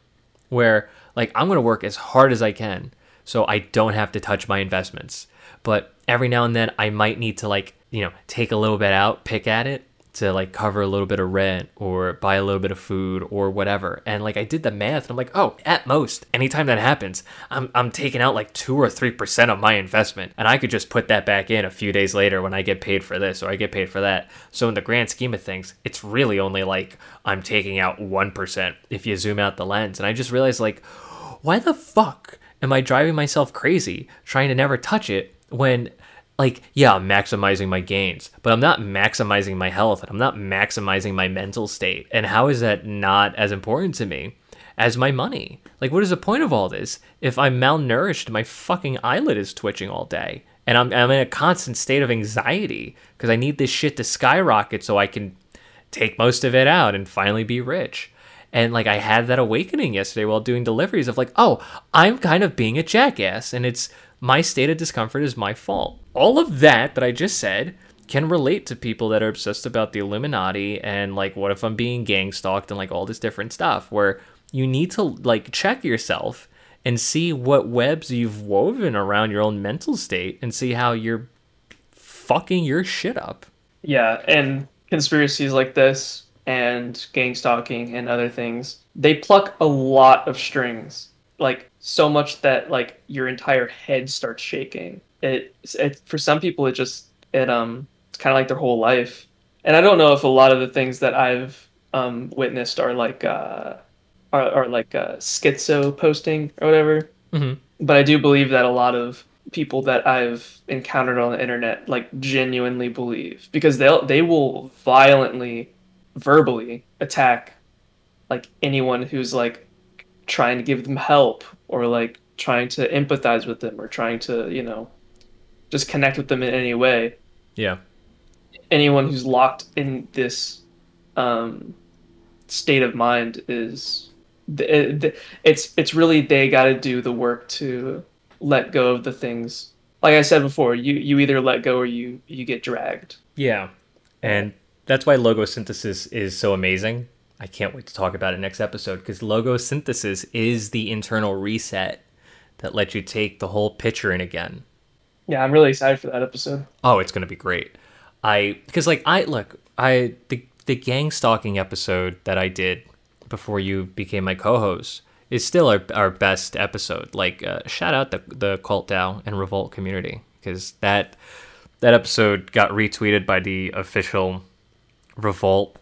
where like I'm going to work as hard as I can so I don't have to touch my investments. But every now and then I might need to like, you know, take a little bit out, pick at it to like cover a little bit of rent or buy a little bit of food or whatever. And like I did the math and I'm like, oh, at most, anytime that happens, I'm I'm taking out like two or three percent of my investment. And I could just put that back in a few days later when I get paid for this or I get paid for that. So in the grand scheme of things, it's really only like I'm taking out one percent if you zoom out the lens. And I just realized like, why the fuck am I driving myself crazy trying to never touch it when like, yeah, I'm maximizing my gains, but I'm not maximizing my health and I'm not maximizing my mental state. And how is that not as important to me as my money? Like, what is the point of all this? If I'm malnourished, my fucking eyelid is twitching all day and I'm, I'm in a constant state of anxiety because I need this shit to skyrocket so I can take most of it out and finally be rich. And like, I had that awakening yesterday while doing deliveries of like, oh, I'm kind of being a jackass and it's my state of discomfort is my fault. All of that that I just said can relate to people that are obsessed about the Illuminati and like, what if I'm being gang stalked and like all this different stuff where you need to like check yourself and see what webs you've woven around your own mental state and see how you're fucking your shit up. Yeah, and conspiracies like this and gang stalking and other things, they pluck a lot of strings, like so much that like your entire head starts shaking. It, it for some people it just it um it's kind of like their whole life. And I don't know if a lot of the things that I've um witnessed are like uh are, are like uh, schizo posting or whatever. Mm-hmm. But I do believe that a lot of people that I've encountered on the internet like genuinely believe, because they'll they will violently, verbally attack like anyone who's like trying to give them help or like trying to empathize with them or trying to, you know, just connect with them in any way. Yeah. Anyone who's locked in this um, state of mind is it, it's it's really they got to do the work to let go of the things. Like I said before, you, you either let go or you, you get dragged. Yeah. And that's why Logosynthesis is so amazing. I can't wait to talk about it next episode, because Logosynthesis is the internal reset that lets you take the whole picture in again. Yeah, I'm really excited for that episode. Oh, it's going to be great. I because like I look, I the the gang stalking episode that I did before you became my co-host is still our, our best episode. Like uh, shout out the the Cult DAO and Revolt community, because that that episode got retweeted by the official Revolt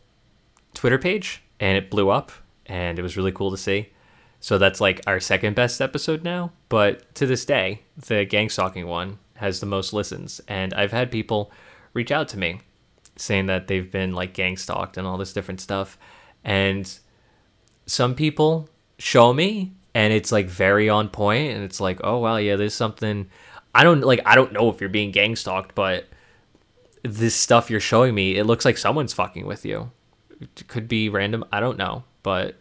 Twitter page and it blew up, and it was really cool to see. So that's like our second best episode now, but to this day the gang stalking one has the most listens, and I've had people reach out to me saying that they've been like gang stalked and all this different stuff, and some people show me and it's like very on point, and it's like, oh wow, yeah, there's something. I don't like I don't know if you're being gang stalked, but this stuff you're showing me, it looks like someone's fucking with you. It could be random, I don't know, but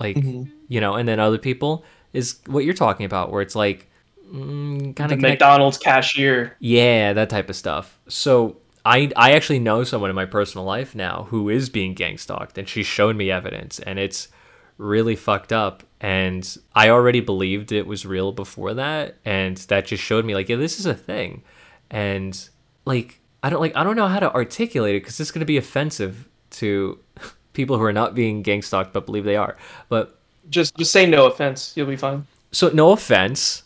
like mm-hmm. you know. And then other people is what you're talking about, where it's like mm, kind of McDonald's cashier, yeah, that type of stuff. So I I actually know someone in my personal life now who is being gang stalked, and she's shown me evidence, and it's really fucked up. And I already believed it was real before that, and that just showed me like, yeah, this is a thing. And like I don't like I don't know how to articulate it, because it's going to be offensive to people who are not being gang stalked but believe they are. But just just say no offense, you'll be fine. So no offense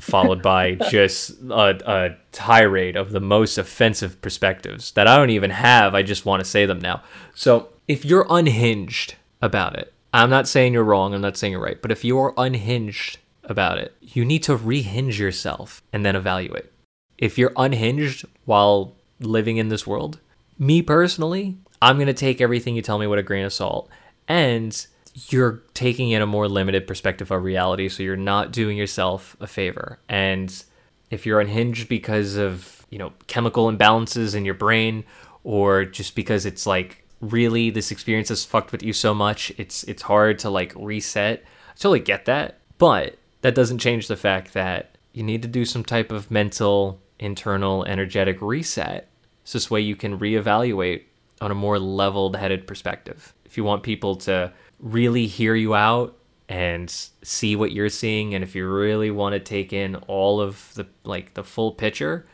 followed by just a, a tirade of the most offensive perspectives that I don't even have. I just want to say them now. So if you're unhinged about it, I'm not saying you're wrong, I'm not saying you're right, but if you are unhinged about it, you need to rehinge yourself and then evaluate. If you're unhinged while living in this world, me personally, I'm going to take everything you tell me with a grain of salt, and you're taking in a more limited perspective of reality, so you're not doing yourself a favor. And if you're unhinged because of, you know, chemical imbalances in your brain, or just because it's like, really, this experience has fucked with you so much, it's it's hard to like reset, I totally get that. But that doesn't change the fact that you need to do some type of mental, internal, energetic reset, so this way you can reevaluate on a more leveled-headed perspective. If you want people to really hear you out and see what you're seeing, and if you really want to take in all of the like the full picture,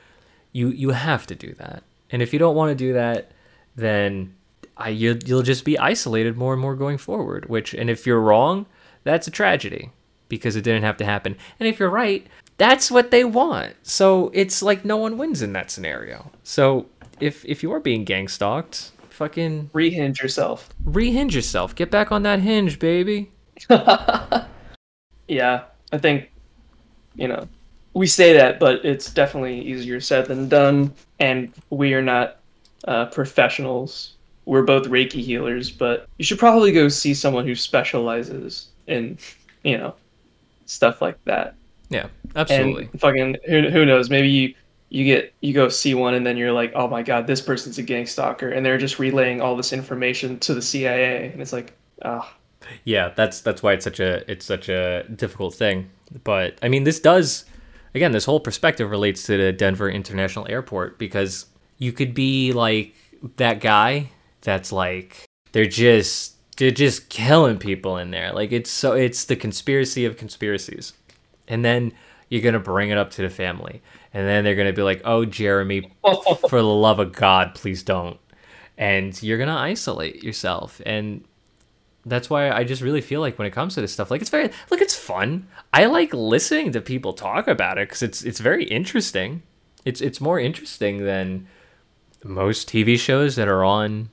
you you have to do that. And if you don't want to do that, then I, you'll, you'll just be isolated more and more going forward. Which, and if you're wrong, that's a tragedy, because it didn't have to happen. And if you're right, that's what they want. So it's like no one wins in that scenario. So if if you are being gang stalked, fucking rehinge yourself. Rehinge yourself. Get back on that hinge, baby. Yeah, I think, you know, we say that, but it's definitely easier said than done. And we are not uh, professionals. We're both Reiki healers, but you should probably go see someone who specializes in, you know, stuff like that. Yeah, absolutely. And fucking who who knows? Maybe you. You get you go see one, and then you're like, oh my god, this person's a gang stalker, and they're just relaying all this information to the C I A, and it's like, ah. Oh. Yeah, that's that's why it's such a it's such a difficult thing. But I mean, this does, again, this whole perspective relates to the Denver International Airport, because you could be like that guy that's like they're just they're just killing people in there, like it's so it's the conspiracy of conspiracies, and then. you're going to bring it up to the family. And then they're going to be like, oh, Jeremy, for the love of God, please don't. And you're going to isolate yourself. And that's why I just really feel like when it comes to this stuff, like it's very, look, it's fun. I like listening to people talk about it because it's it's very interesting. It's it's more interesting than most T V shows that are on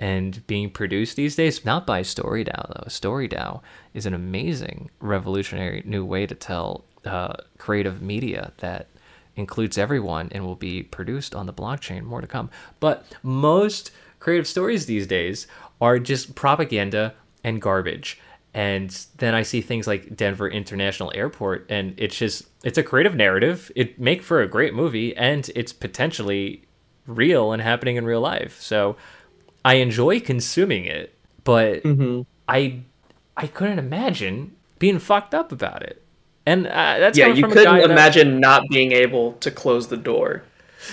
and being produced these days. Not by StoryDAO, though. StoryDAO is an amazing, revolutionary new way to tell uh, creative media that includes everyone and will be produced on the blockchain. More to come. But most creative stories these days are just propaganda and garbage. And then I see things like Denver International Airport, and it's just, it's a creative narrative. It make for a great movie, and it's potentially real and happening in real life. So I enjoy consuming it, but mm-hmm. I I couldn't imagine being fucked up about it. And uh, that's yeah, you from couldn't imagine that... not being able to close the door.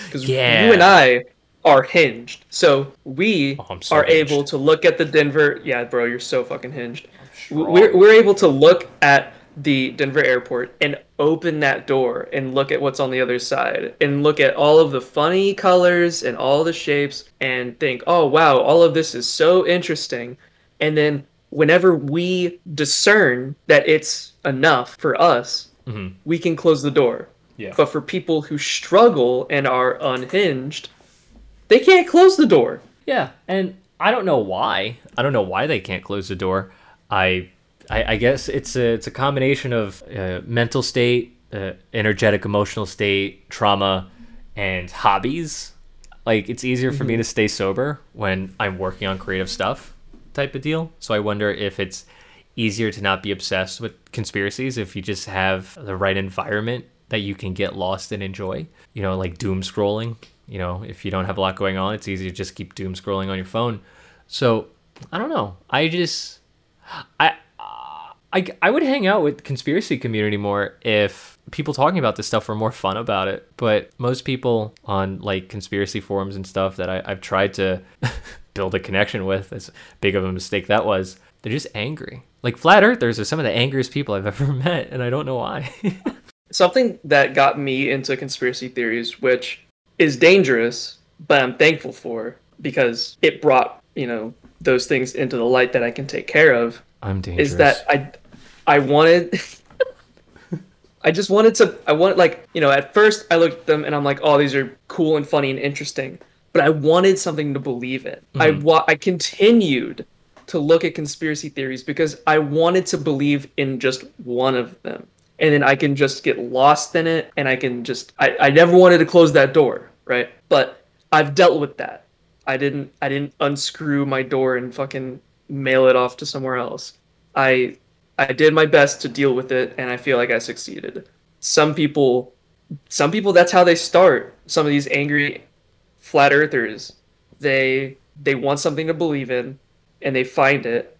Because yeah. you and I are hinged. So we oh, so are hinged. able to look at the Denver... Yeah, bro, you're so fucking hinged. We're, we're able to look at the Denver airport and open that door and look at what's on the other side and look at all of the funny colors and all the shapes and think, oh, wow, all of this is so interesting. And then whenever we discern that it's enough for us, mm-hmm. we can close the door. Yeah. But for people who struggle and are unhinged... they can't close the door. Yeah, and I don't know why. I don't know why they can't close the door. I, I, I guess it's a it's a combination of uh, mental state, uh, energetic, emotional state, trauma, and hobbies. Like it's easier for mm-hmm. me to stay sober when I'm working on creative stuff, type of deal. So I wonder if it's easier to not be obsessed with conspiracies if you just have the right environment that you can get lost and enjoy. You know, like doom scrolling. You know, if you don't have a lot going on, it's easy to just keep doom scrolling on your phone. So I don't know. I just, I, I, I would hang out with conspiracy community more if people talking about this stuff were more fun about it. But most people on like conspiracy forums and stuff that I, I've tried to build a connection with, as big of a mistake that was, they're just angry. Like flat earthers are some of the angriest people I've ever met, and I don't know why. Something that got me into conspiracy theories, which is dangerous, but I'm thankful for, because it brought, you know, those things into the light that I can take care of. I'm dangerous. Is that I, I wanted, I just wanted to, I wanted like, you know, at first I looked at them and I'm like, oh, these are cool and funny and interesting, but I wanted something to believe in. Mm-hmm. I wa- I continued to look at conspiracy theories because I wanted to believe in just one of them. And then I can just get lost in it, and I can just... I, I never wanted to close that door, right? But I've dealt with that. I didn't I didn't unscrew my door and fucking mail it off to somewhere else. I I did my best to deal with it, and I feel like I succeeded. Some people... Some people, that's how they start. Some of these angry flat earthers. They, they want something to believe in, and they find it,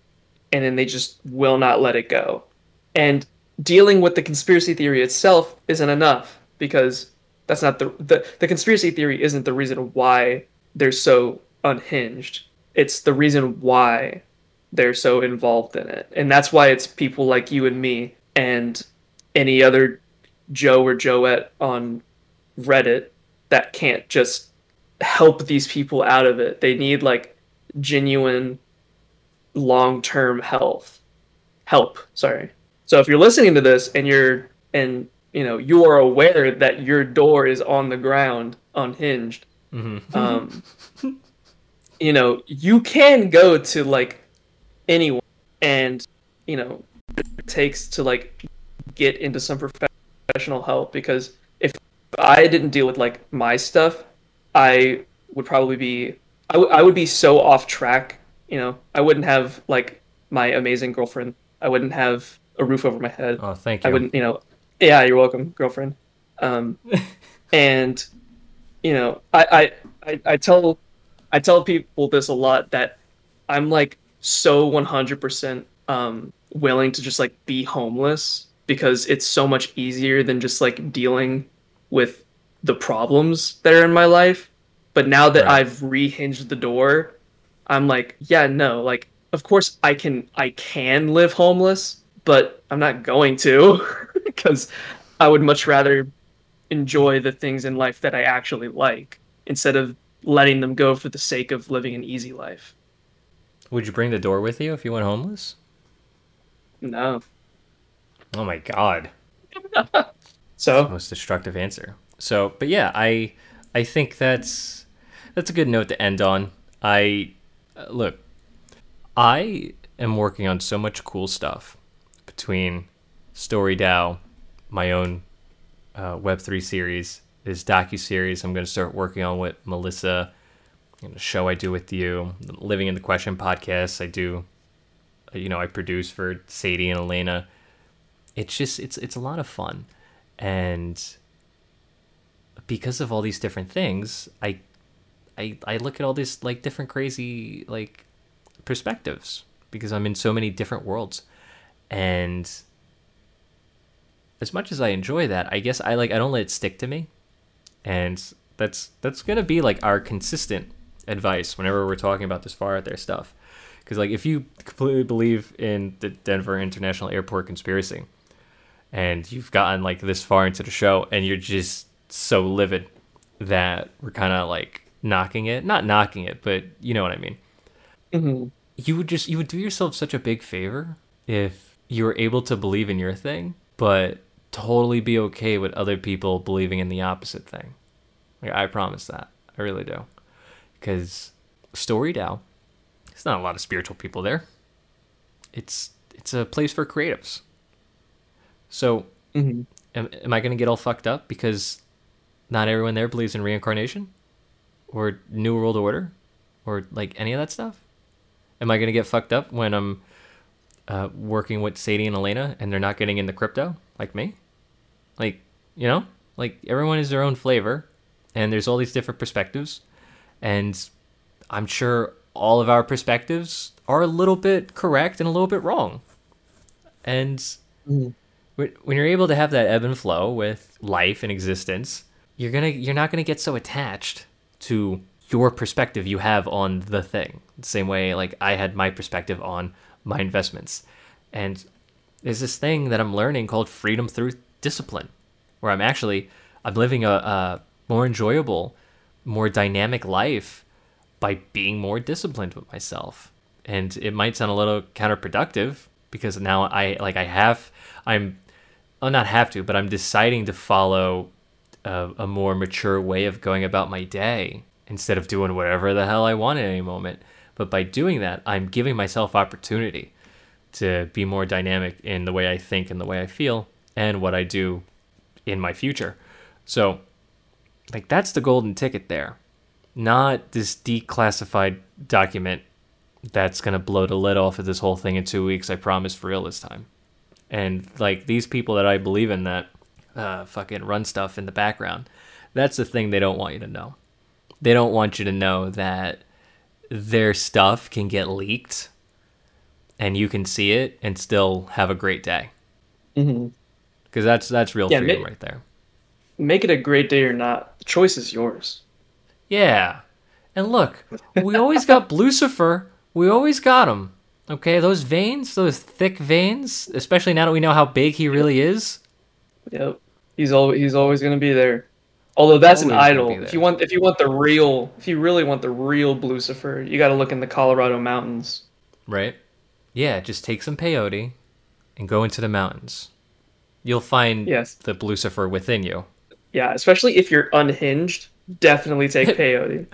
and then they just will not let it go. And... dealing with the conspiracy theory itself isn't enough, because that's not the, the the conspiracy theory isn't the reason why they're so unhinged. It's the reason why they're so involved in it. And that's why it's people like you and me and any other Joe or Joette on Reddit that can't just help these people out of it. They need like genuine long-term health help. Sorry. So if you're listening to this and you're and you know you are aware that your door is on the ground, unhinged, mm-hmm. um, you know you can go to like anyone, and you know it takes to like get into some professional help, because if I didn't deal with like my stuff, I would probably be I, w- I would be so off track. You know, I wouldn't have like my amazing girlfriend. I wouldn't have a roof over my head. Oh, thank you. I wouldn't, you know, yeah, you're welcome, girlfriend. Um, and, you know, I, I, I, I tell, I tell people this a lot, that I'm like so one hundred percent um, willing to just like be homeless, because it's so much easier than just like dealing with the problems that are in my life. But now that right. I've rehinged the door, I'm like, yeah, no, like, of course I can, I can live homeless, but I'm not going to, because I would much rather enjoy the things in life that I actually like instead of letting them go for the sake of living an easy life. Would you bring the door with you if you went homeless? No. Oh my God. So that's the most destructive answer. So, but yeah, I I think that's that's a good note to end on. I uh, look, I am working on so much cool stuff between StoryDAO, my own uh, Web three series, this docu-series I'm going to start working on with Melissa, you know, the show I do with you, the Living in the Question podcast I do, you know, I produce for Sadie and Elena. It's just, it's it's a lot of fun. And because of all these different things, I I I look at all these, like, different crazy, like, perspectives because I'm in so many different worlds. And as much as I enjoy that, I guess I, like, I don't let it stick to me. And that's that's going to be, like, our consistent advice whenever we're talking about this far out there stuff. Because, like, if you completely believe in the Denver International Airport conspiracy and you've gotten, like, this far into the show and you're just so livid that we're kind of, like, knocking it. Not knocking it, but you know what I mean. Mm-hmm. You would just, you would do yourself such a big favor if you were able to believe in your thing, but totally be okay with other people believing in the opposite thing. Like, I promise that. I really do. Because StoryDAO, there's not a lot of spiritual people there. It's it's a place for creatives. So, mm-hmm. am, am I going to get all fucked up because not everyone there believes in reincarnation? Or New World Order? Or, like, any of that stuff? Am I going to get fucked up when I'm uh, working with Sadie and Elena and they're not getting into crypto like me? Like, you know? Like, everyone is their own flavor. And there's all these different perspectives. And I'm sure all of our perspectives are a little bit correct and a little bit wrong. And mm-hmm. when you're able to have that ebb and flow with life and existence, you're gonna you're not gonna get so attached to your perspective you have on the thing. The same way, like, I had my perspective on my investments. And there's this thing that I'm learning called freedom through discipline, where I'm actually I'm living a, a more enjoyable, more dynamic life by being more disciplined with myself. And it might sound a little counterproductive because now I like I have I'm oh not have to, but I'm deciding to follow a, a more mature way of going about my day instead of doing whatever the hell I want at any moment. But by doing that, I'm giving myself opportunity to be more dynamic in the way I think and the way I feel and what I do in my future. So, like, that's the golden ticket there, not this declassified document that's going to blow the lid off of this whole thing in two weeks. I promise, for real this time. And, like, these people that I believe in that uh, fucking run stuff in the background, that's the thing they don't want you to know. They don't want you to know that their stuff can get leaked and you can see it and still have a great day. Mm-hmm. Because that's, that's real yeah, freedom make, right there. Make it a great day or not. The choice is yours. Yeah. And look, we always got Blucifer. We always got him. Okay, those veins, those thick veins, especially now that we know how big he really is. Yep. He's al- he's always going to be there. Although that's an idol. If you want if you want the real, if you really want the real Blucifer, you got to look in the Colorado mountains. Right? Yeah, just take some peyote and go into the mountains. You'll find yes. the Blucifer within you. Yeah, especially if you're unhinged, definitely take peyote.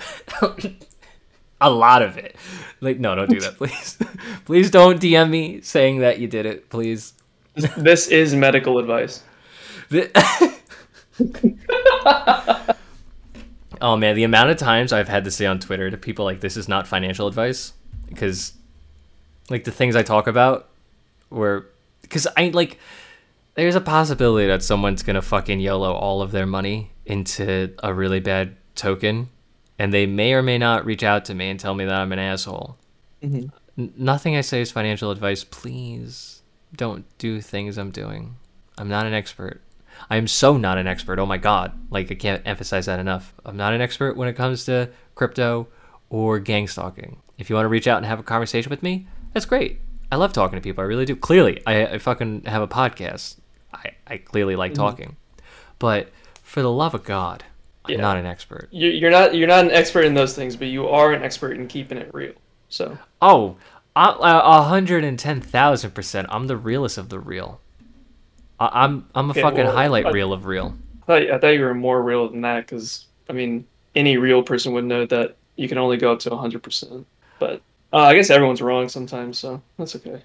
A lot of it. Like, no, don't do that, please. Please don't D M me saying that you did it, please. This is medical advice. Oh, man, the amount of times I've had to say on Twitter to people, like, this is not financial advice, because, like, the things I talk about were... Because I, like, there's a possibility that someone's going to fucking YOLO all of their money into a really bad token, and they may or may not reach out to me and tell me that I'm an asshole. Mm-hmm. N- nothing I say is financial advice. Please don't do things I'm doing. I'm not an expert. I am so not an expert. Oh my God. Like, I can't emphasize that enough. I'm not an expert when it comes to crypto or gang stalking. If you want to reach out and have a conversation with me, that's great. I love talking to people. I really do. Clearly, I, I fucking have a podcast. I, I clearly like talking. But for the love of God, I'm yeah. not an expert. You're not you're not an expert in those things, but you are an expert in keeping it real. So oh, a hundred and ten thousand percent. I'm the realest of the real. I, I'm I'm a okay, fucking well, highlight I, reel of real. I thought, I thought you were more real than that, because I mean, any real person would know that you can only go up to a hundred percent. But uh, I guess everyone's wrong sometimes, so that's okay.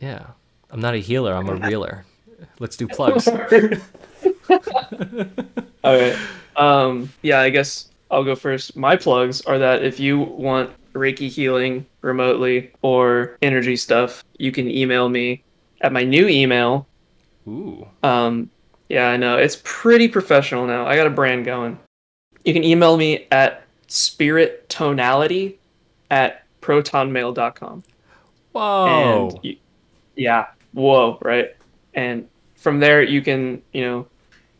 Yeah, I'm not a healer. I'm a reeler. Let's do plugs. All right. Um, yeah, I guess I'll go first. My plugs are that if you want Reiki healing remotely or energy stuff, you can email me at my new email. Ooh. Um, yeah, I know. It's pretty professional now. I got a brand going. You can email me at spirittonality at protonmail dot com. Whoa. And you, yeah. Whoa. Right. And from there, you can, you know,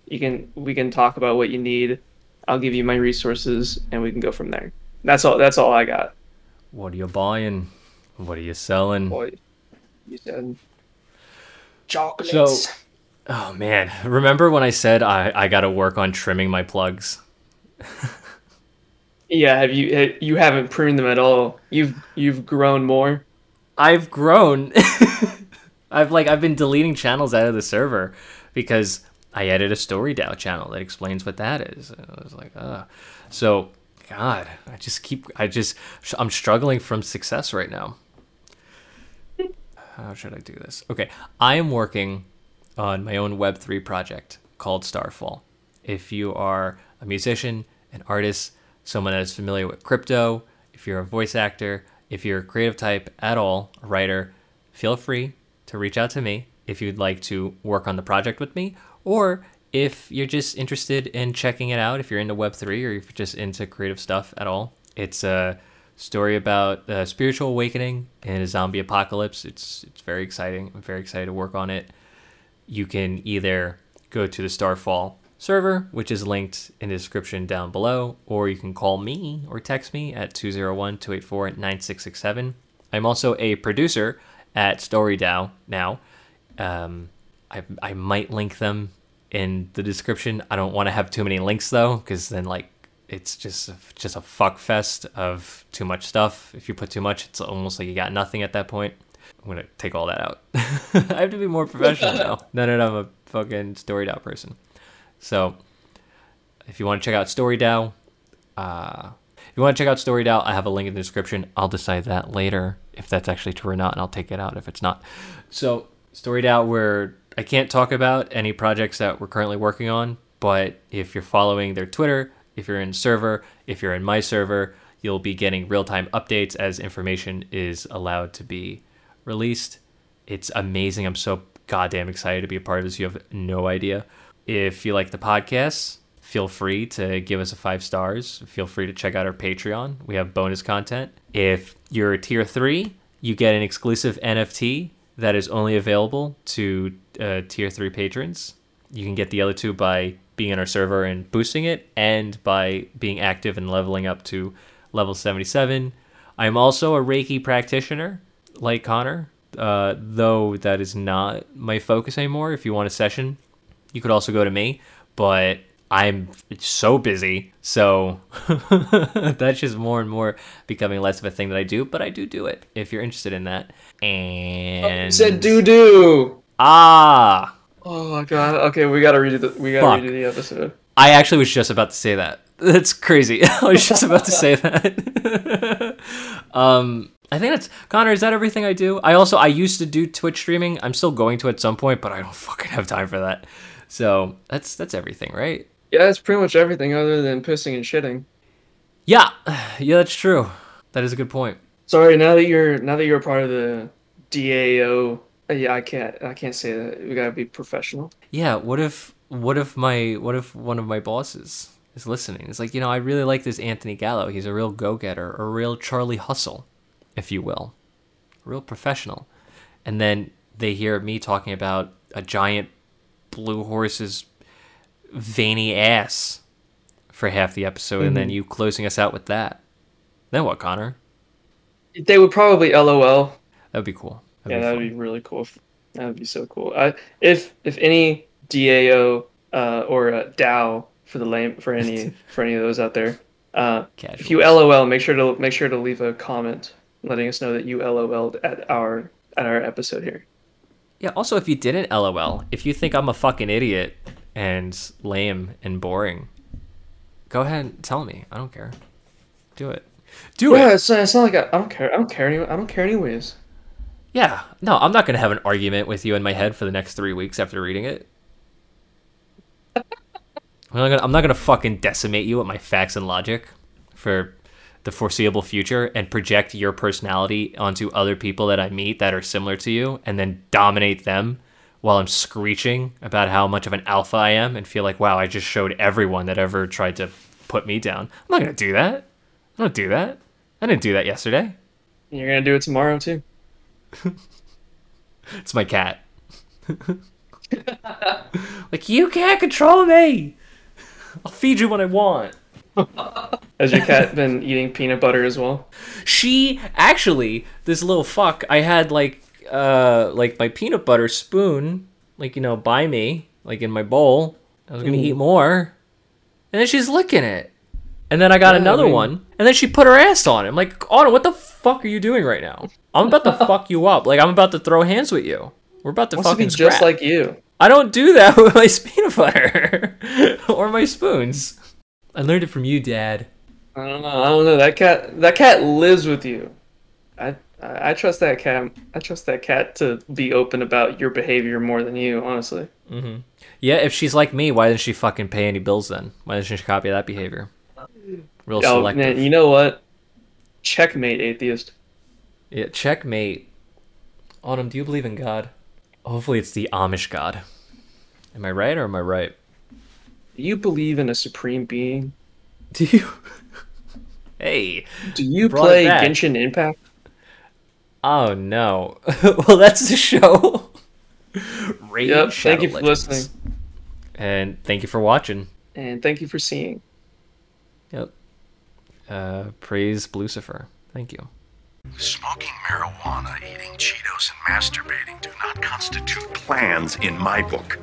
you can, we can talk about what you need. I'll give you my resources, and we can go from there. That's all. That's all I got. What are you buying? What are you selling? Boy, you said chocolates. So, oh man, remember when I said I, I got to work on trimming my plugs? Yeah, have you? You haven't pruned them at all. You've you've grown more. I've grown. I've like I've been deleting channels out of the server because I added a StoryDAO channel that explains what that is. And I was like, ah, so God, I just keep, I just, I'm struggling from success right now. How should I do this? Okay, I am working on my own Web three project called Starfall. If you are a musician, an artist, someone that is familiar with crypto, if you're a voice actor, if you're a creative type at all, a writer, feel free to reach out to me if you'd like to work on the project with me, or if you're just interested in checking it out, if you're into Web three or if you're just into creative stuff at all. It's a story about a spiritual awakening and a zombie apocalypse. It's it's very exciting. I'm very excited to work on it. You can either go to the Starfall server, which is linked in the description down below, or you can call me or text me at two zero one, two eight four, nine six six seven. I'm also a producer at StoryDAO now. Um, I I might link them in the description. I don't want to have too many links though, because then like it's just just a fuck fest of too much stuff. If you put too much, it's almost like you got nothing at that point. I'm gonna take all that out. I have to be more professional now. No, no, no. I'm a fucking StoryDAO person. So if you want to check out StoryDAO, uh, if you want to check out StoryDAO, I have a link in the description. I'll decide that later if that's actually true or not, and I'll take it out if it's not. So StoryDAO, where I can't talk about any projects that we're currently working on, but if you're following their Twitter, if you're in server, if you're in my server, you'll be getting real-time updates as information is allowed to be released. It's amazing. I'm so goddamn excited to be a part of this. You have no idea. If you like the podcast, feel free to give us a five stars. Feel free to check out our Patreon. We have bonus content. If you're a tier three, you get an exclusive N F T that is only available to uh, tier three patrons. You can get the other two by being in our server and boosting it, and by being active and leveling up to level seventy-seven. I'm also a Reiki practitioner, like Connor, uh, though that is not my focus anymore. If you want a session, you could also go to me, but I'm so busy, so that's just more and more becoming less of a thing that I do, but I do do it if you're interested in that. And oh, you said do do. Ah. Oh God. Okay, we gotta redo the we gotta Fuck. redo the episode. I actually was just about to say that. That's crazy. I was just about to say that. um, I think that's Connor. Is that everything I do? I also I used to do Twitch streaming. I'm still going to at some point, but I don't fucking have time for that. So that's that's everything, right? Yeah, it's pretty much everything other than pissing and shitting. Yeah, yeah, that's true. That is a good point. Sorry, now that you're now that you're part of the DAO, yeah, I can't I can't say that. We gotta be professional. Yeah, what if what if my what if one of my bosses is listening? It's like, you know, I really like this Anthony Gallo. He's a real go-getter, a real Charlie Hustle, if you will, a real professional. And then they hear me talking about a giant blue horse's veiny ass for half the episode, mm-hmm. and then you closing us out with that. Then what, Connor? They would probably L O L. That'd be cool. That'd yeah, be that'd fun. be really cool. That'd be so cool. I, if if any DAO uh, or uh, DAO for the lame for any for any of those out there. Uh, if you LOL, make sure to make sure to leave a comment letting us know that you LOL'd at our at our episode here. Yeah. Also, if you didn't LOL, if you think I'm a fucking idiot and lame and boring, go ahead and tell me. I don't care. Do it. Do yeah, it. Yeah. It's, it's not like I, I don't care. I don't care anyway. I don't care anyways. Yeah. No, I'm not gonna have an argument with you in my head for the next three weeks after reading it. I'm not gonna, I'm not gonna fucking decimate you with my facts and logic for the foreseeable future and project your personality onto other people that I meet that are similar to you and then dominate them while I'm screeching about how much of an alpha I am and feel like, wow, I just showed everyone that ever tried to put me down. I'm not gonna do that. I don't do that. I didn't do that yesterday. You're gonna do it tomorrow too. It's my cat. Like, you can't control me. I'll feed you when I want. Has your cat been eating peanut butter as well? She actually, this little fuck, I had like uh like my peanut butter spoon, like, you know, by me, like in my bowl. I was gonna Ooh. eat more, and then she's licking it, and then I got yeah, another I mean... one, and then she put her ass on it. I'm like, Autumn, what the fuck are you doing right now? I'm about to fuck you up. Like, I'm about to throw hands with you. We're about to Wants fucking to be just scrap. Like you. I don't do that with my peanut butter or my spoons. I learned it from you, Dad. I don't know. I don't know. That cat. That cat lives with you. I. I, I trust that cat. I trust that cat to be open about your behavior more than you, honestly. Mm-hmm. Yeah. If she's like me, why didn't she fucking pay any bills then? Why didn't she copy that behavior? Real oh, selective. Man, you know what? Checkmate, atheist. Yeah. Checkmate. Autumn, do you believe in God? Hopefully it's the Amish God. Am I right or am I right? Do you believe in a supreme being? Do you? Hey. Do you play Genshin Impact? Oh, no. Well, that's the show. Raid yep, Shadow thank you for Legends. Listening. And thank you for watching. And thank you for seeing. Yep. Uh, praise Blucifer. Thank you. Smoking marijuana, eating Cheetos, and masturbating do not constitute plans in my book.